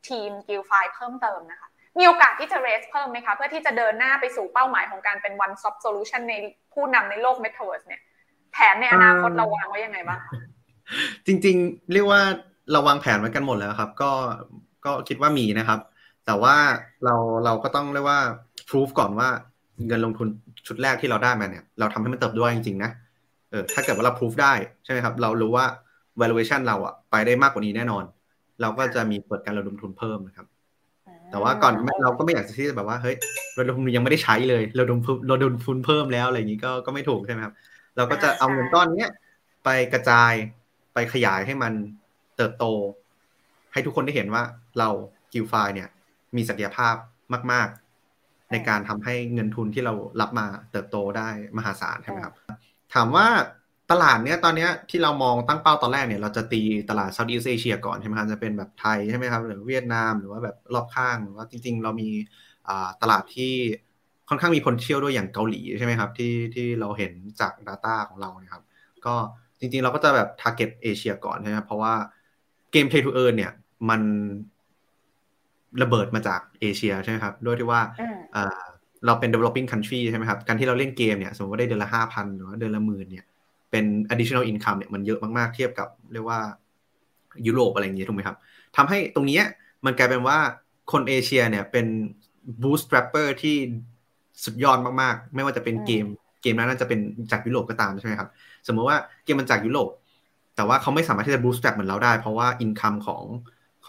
ทีม GuildFi เพิ่มเติมนะคะมีโอกาสที่จะ raise เพิ่มไหมคะเพื่อที่จะเดินหน้าไปสู่เป้าหมายของการเป็น one stop solution ในผู้นำในโลก Metaverse เนี่ยแผนในอนาคตเราวางไว้ยังไงบ้างจริงๆเรียกว่าเราวางแผนไว้กันหมดแล้วครับก็คิดว่ามีนะครับแต่ว่าเราก็ต้องเรียกว่าพิสูจน์ก่อนว่าเงินลงทุนชุดแรกที่เราได้มาเนี่ยเราทำให้มันเติบโตได้จริงๆนะถ้าเกิดว่าเราพิสูจน์ได้ใช่ไหมครับเรารู้ว่า valuation เราอะไปได้มากกว่านี้แน่นอนเราก็จะมีเปิดการระดมทุนเพิ่มนะครับแต่ว่าก่อนเราก็ไม่อยากจะที่จะแบบว่าเฮ้ยระดมทุนยังไม่ได้ใช้เลยระดมทุนเพิ่มแล้วอะไรอย่างนี้ก็ไม่ถูกใช่ไหมครับเราก็จะเอาเงินก้อนนี้ไปกระจายไปขยายให้มันเติบโตให้ทุกคนได้เห็นว่าเรา GuildFi เนี่ยมีศักยภาพมากๆในการทำให้เงินทุนที่เรารับมาเติบโตได้มหาศาลใช่ไหมครับถามว่าตลาดเนี้ยตอนเนี้ยที่เรามองตั้งเป้าตอนแรกเนี่ยเราจะตีตลาด Southeast Asia ก่อนใช่ไหมครับจะเป็นแบบไทยใช่ไหมครับหรือเวียดนามหรือว่าแบบรอบข้างหรือว่าจริงๆเรามีตลาดที่ค่อนข้างมี potential ด้วยอย่างเกาหลีใช่ไหมครับที่เราเห็นจาก data ของเราเนี่ยครับก็จริงๆเราก็จะแบบ target เอเชียก่อนใช่ไหมครับเพราะว่าเกม Play to Earn เนี่ยมันระเบิดมาจากเอเชียใช่ไหมครับด้วยที่ว่าเราเป็น developing country ใช่ไหมครับการที่เราเล่นเกมเนี่ยสมมติว่าได้เดือนละ 5,000 หรือว่าเดือนละ 10,000 เนี่ยเป็น additional income เนี่ยมันเยอะมากๆเทียบกับเรียกว่ายุโรปอะไรอย่างงี้ถูกไหมครับทำให้ตรงนี้มันกลายเป็นว่าคนเอเชียเนี่ยเป็น bootstrapper ที่สุดยอดมากๆไม่ว่าจะเป็นเกมนั้นน่าจะเป็นจากยุโรปก็ตามใช่ไหมครับสมมติว่าเกมมันจากยุโรปแต่ว่าเขาไม่สามารถที่จะ bootstrap เหมือนเราได้เพราะว่า income ข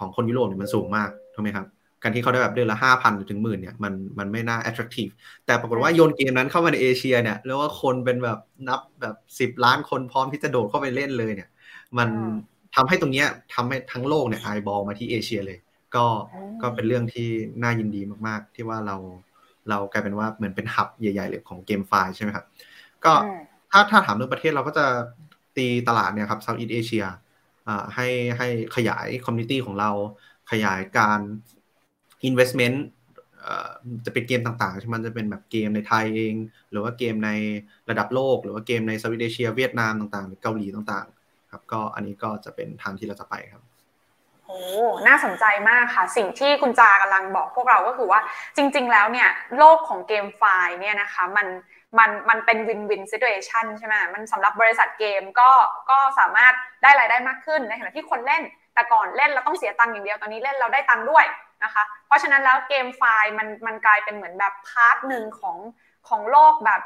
องคนยุโรปเนี่ยมันสูงมากถูกไหมครับการที่เขาได้แบบเดือนละ 5,000 หรือถึง 10,000 เนี่ยมันไม่น่า attractive แต่ปรากฏว่าโยนเกมนั้นเข้ามาในเอเชียเนี่ยแล้วว่าคนเป็นแบบนับแบบ10ล้านคนพร้อมที่จะโดดเข้าไปเล่นเลยเนี่ยมันทำให้ตรงเนี้ยทำให้ทั้งโลกเนี่ย eyeball มาที่เอเชียเลยก็เป็นเรื่องที่น่ายินดีมากๆที่ว่าเรากลายเป็นว่าเหมือนเป็นหับใหญ่ๆเลยของเกมไฟใช่ไหมครับก็ถ้าถามเรื่องประเทศเราก็จะตีตลาดเนี่ยครับ Southeast Asia ให้ขยาย community ของเราขยายการ investment จะเป็นเกมต่างๆใช่มันจะเป็นแบบเกมในไทยเองหรือว่าเกมในระดับโลกหรือว่าเกมใน Southeast Asia เวียดนามต่างๆหรือเกาหลีต่างๆครับก็อันนี้ก็จะเป็นทางที่เราจะไปครับโอ้น่าสนใจมากค่ะสิ่งที่คุณจากำลังบอกพวกเราก็คือว่าจริงๆแล้วเนี่ยโลกของเกมไฟล์เนี่ยนะคะมันเป็น win-win situation ใช่ไหมมันสำหรับบริษัทเกมก็สามารถได้รายได้มากขึ้นในขณะที่คนเล่นแต่ก่อนเล่นเราต้องเสียตังค์อย่างเดียวตอนนี้เล่นเราได้ตังค์ด้วยนะคะเพราะฉะนั้นแล้วเกมไฟล์มันกลายเป็นเหมือนแบบพาร์ทนึงของโลกแบบ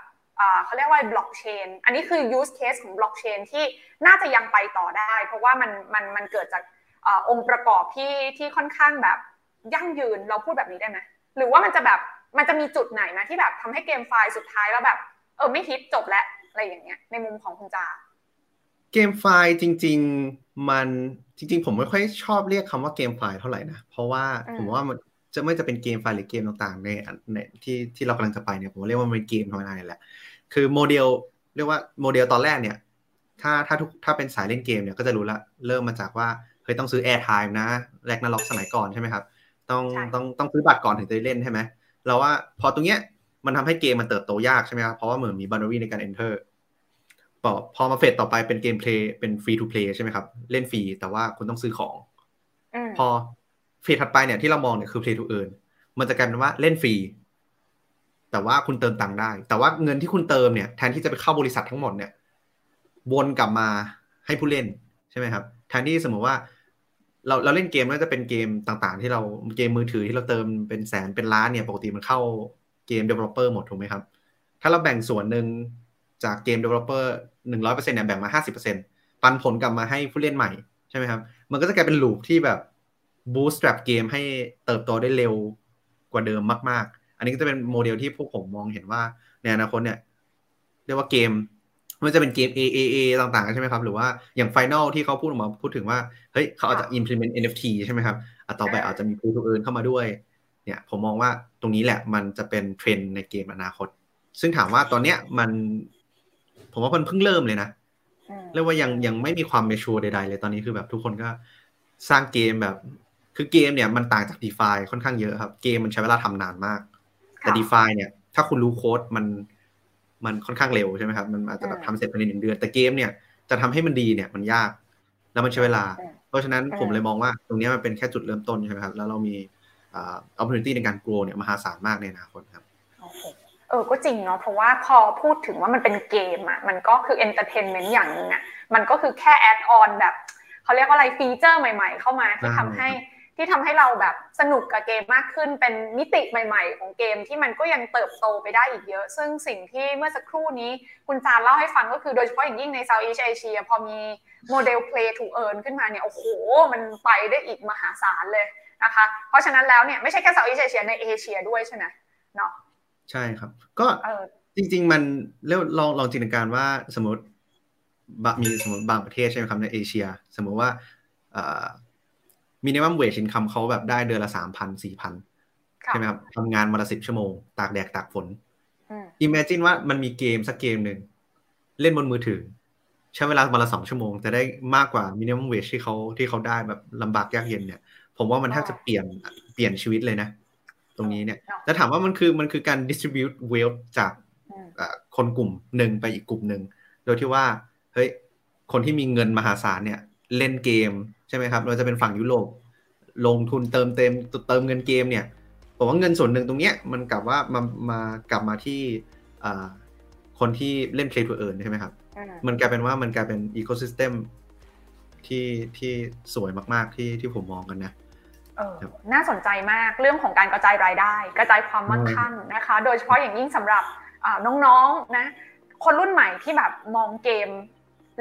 เขาเรียกว่าบล็อกเชนอันนี้คือ use case ของบล็อกเชนที่น่าจะยังไปต่อได้เพราะว่ามันเกิดจากองค์ประกอบที่ค่อนข้างแบบยั่งยืนเราพูดแบบนี้ได้ไหมหรือว่ามันจะแบบมันจะมีจุดไหนนะที่แบบทำให้เกมไฟล์สุดท้ายแล้วแบบไม่ฮิตจบแล้วอะไรอย่างเงี้ยในมุมของคุณจาเกมไฟล์จริงๆมันจริงๆผมไม่ค่อยชอบเรียกคำว่าเกมไฟล์เท่าไหร่นะเพราะว่าผมว่ามันจะไม่จะเป็นเกมไฟล์หรือเกมต่างๆในที่เรากำลังจะไปเนี่ยผมเรียกว่ามันเป็นเกมธรรมดาแหละคือโมเดลเรียกว่าโมเดลตอนแรกเนี่ยถ้าเป็นสายเล่นเกมเนี่ยก็จะรู้ละเริ่มมาจากว่าเคยต้องซื้อ Airtime นะแรกนาล็อกสมัยก่อนใช่ไหมครับต้องซื้อบัตรก่อนถึงจะเล่นใช่ไหมเราว่าพอตรงเนี้ยมันทำให้เกมมันเติบโตยากใช่ไหมครับเพราะว่าเหมือนมี boundary ในการ enter พอมาเฟสต่อไปเป็นเกมเพลย์เป็น free to play ใช่ไหมครับเล่นฟรีแต่ว่าคุณต้องซื้อของพอเฟสถัดไปเนี่ยที่เรามองเนี่ยคือ play to earn มันจะกลายเป็นว่าเล่นฟรีแต่ว่าคุณเติมตังค์ได้แต่ว่าเงินที่คุณเติมเนี่ยแทนที่จะไปเข้าบริษัททั้งหมดเนี่ยวนกลับมาให้ผู้เล่นใช่ไหมครับแทนที่สมมติว่าเราเล่นเกมก็จะเป็นเกมต่างๆที่เราเกมมือถือที่เราเติมเป็นแสนเป็นล้านเนี่ยปกติมันเข้าเกม developer หมดถูกไหมครับถ้าเราแบ่งส่วนหนึ่งจากเกม developer 100% เนี่ยแบ่งมา 50% ปันผลกลับมาให้ผู้เล่นใหม่ใช่ไหมครับมันก็จะกลายเป็นลูปที่แบบ bootstrap เกมให้เติบโตได้เร็วก ว่าเดิมมากๆอันนี้ก็จะเป็นโมเดลที่พวกผมมองเห็นว่าในอนาคตเนี่ยเรียกว่าเกมมันจะเป็นเกม AAA ต่างๆใช่ไหมครับหรือว่าอย่าง Final ที่เขาพูดออกมาพูดถึงว่าเฮ้ยเขาอาจจะ implement NFT ใช่ไหมครับต่อไปอาจจะมี Play to Earn เข้ามาด้วยเนี่ยผมมองว่าตรงนี้แหละมันจะเป็นเทรนด์ในเกมอนาคตซึ่งถามว่าตอนเนี้ยมันผมว่ามันเพิ่งเริ่มเลยนะเรียกว่ายังไม่มีความ mature ใดๆเลยตอนนี้คือแบบทุกคนก็สร้างเกมแบบคือเกมเนี่ยมันต่างจาก DeFi ค่อนข้างเยอะครับเกมมันใช้เวลาทำนานมากแต่ DeFi เนี่ยถ้าคุณรู้โค้ดมันค่อนข้างเร็วใช่ไหมครับมันอาจจะแบบทำเสร็จภายใน1เดือนแต่เกมเนี่ยจะทำให้มันดีเนี่ยมันยากแล้วมันใช้เวลาเพราะฉะนั้นผมเลยมองว่าตรงนี้มันเป็นแค่จุดเริ่มต้นใช่ไหมครับแล้วเรามีopportunity ในการ grow เนี่ยมหาศาลมากในอนาคตครับก็จริงเนาะเพราะว่าพอพูดถึงว่ามันเป็นเกมอ่ะมันก็คือ entertainment อย่างนึงอ่ะมันก็คือแค่ add on แบบเขาเรียกว่าอะไรฟีเจอร์ใหม่ๆเข้ามาที่ทำให้เราแบบสนุกกับเกมมากขึ้นเป็นมิติใหม่ๆของเกมที่มันก็ยังเติบโตไปได้อีกเยอะซึ่งสิ่งที่เมื่อสักครู่นี้คุณจานเล่าให้ฟังก็คือโดยเฉพาะอย่างยิ่งใน Southeast Asia พอมีโมเดล Play to Earn ขึ้นมาเนี่ยโอ้โหมันไปได้อีกมหาศาลเลยนะคะเพราะฉะนั้นแล้วเนี่ยไม่ใช่แค่ Southeast Asia ในเอเชียด้วยใช่มั้ยเนาะใช่ครับก็จริงๆมันลองจินตนาการว่าสมมติบางประเทศใช่มั้ยครับในเอเชียสมมุติว่าminimum wage income เขาแบบได้เดือนละ 3,000 4,000 ใช่ไหมครับทำงานวันละ10 ชั่วโมงตากแดดตากฝน imagine ว่ามันมีเกมสักเกมหนึ่งเล่นบนมือถือใช้เวลาวันละ2 ชั่วโมงจะได้มากกว่า minimum wage ที่เขาได้แบบลำบากยากเย็นเนี่ยผมว่ามันแทบจะเปลี่ยนชีวิตเลยนะตรงนี้เนี่ยแล้วถามว่ามันคือการ distribute wealth จากคนกลุ่มหนึ่งไปอีกกลุ่มหนึ่งโดยที่ว่าเฮ้ยคนที่มีเงินมหาศาลเนี่ยเล่นเกมใช่ไหมครับเราจะเป็นฝั่งยุโรปลงทุนเติมเงินเกมเนี่ยผมว่าเงินส่วนหนึ่งตรงเนี้ยมันกลับว่ามากลับมาที่คนที่เล่น Play to Earn ใช่ไหมครับมันกลายเป็นว่ามันกลายเป็นอีโคซิสเต็มที่สวยมากๆที่ผมมองกันนะน่าสนใจมากเรื่องของการกระจายรายได้กระจายความมั่งคั่งนะคะโดยเฉพาะอย่างยิ่งสำหรับน้องๆนะคนรุ่นใหม่ที่แบบมองเกม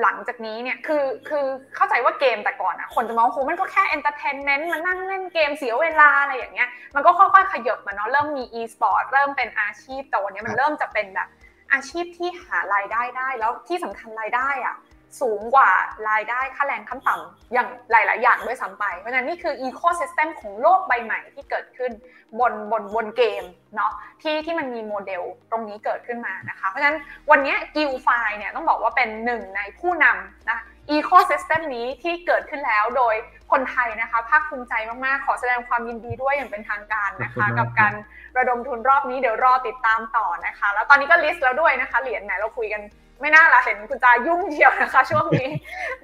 หลังจากนี้เนี่ยคือเข้าใจว่าเกมแต่ก่อนอ่ะคนจะมองโหมันก็แค่เอนเตอร์เทนเมนต์มันนั่งเล่นเกมเสียเวลาอะไรอย่างเงี้ยมันก็ค่อยๆขยับมาเนาะเริ่มมี e-sport เริ่มเป็นอาชีพแต่วันนี้มันเริ่มจะเป็นแบบอาชีพที่หารายได้ได้แล้วที่สำคัญรายได้อ่ะสูงกว่ารายได้ค่าแรงขั้นต่ำอย่างหลายๆอย่างด้วยซ้ำไปเพราะฉะนั้นนี่คืออีโคซิสเต็มของโลกใบใหม่ที่เกิดขึ้นบนเกมเนาะที่มันมีโมเดลตรงนี้เกิดขึ้นมานะคะเพราะฉะนั้นวันนี้ GuildFi เนี่ยต้องบอกว่าเป็นหนึ่งในผู้นำนะอีโคซิสเต็มนี้ที่เกิดขึ้นแล้วโดยคนไทยนะคะภาคภูมิใจมากๆขอแสดงความยินดีด้วยอย่างเป็นทางการนะคะกับการระดมทุนรอบนี้เดี๋ยวรอติดตามต่อนะคะแล้วตอนนี้ก็ลิสต์แล้วด้วยนะคะเหรียญไหนเราคุยกันไม่น่าละเห็นคุณจายุ่งเดียวนะคะช่วงนี้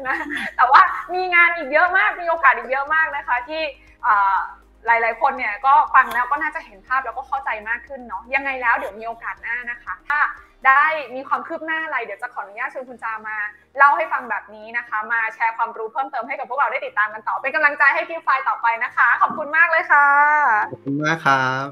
นะแต่ว่ามีงานอีกเยอะมากมีโอกาสอีกเยอะมากนะคะที่หลายๆคนเนี่ยก็ฟังแล้วก็น่าจะเห็นภาพแล้วก็เข้าใจมากขึ้นเนาะยังไงแล้วเดี๋ยวมีโอกาสหน้านะคะถ้าได้มีความคืบหน้าอะไรเดี๋ยวจะขออนุญาตชวนคุณจามาเล่าให้ฟังแบบนี้นะคะมาแชร์ความรู้เพิ่มเติมให้กับพวกเราได้ติดตามกันต่อเป็นกำลังใจให้GuildFiต่อไปนะคะขอบคุณมากเลยค่ะขอบคุณมากครับ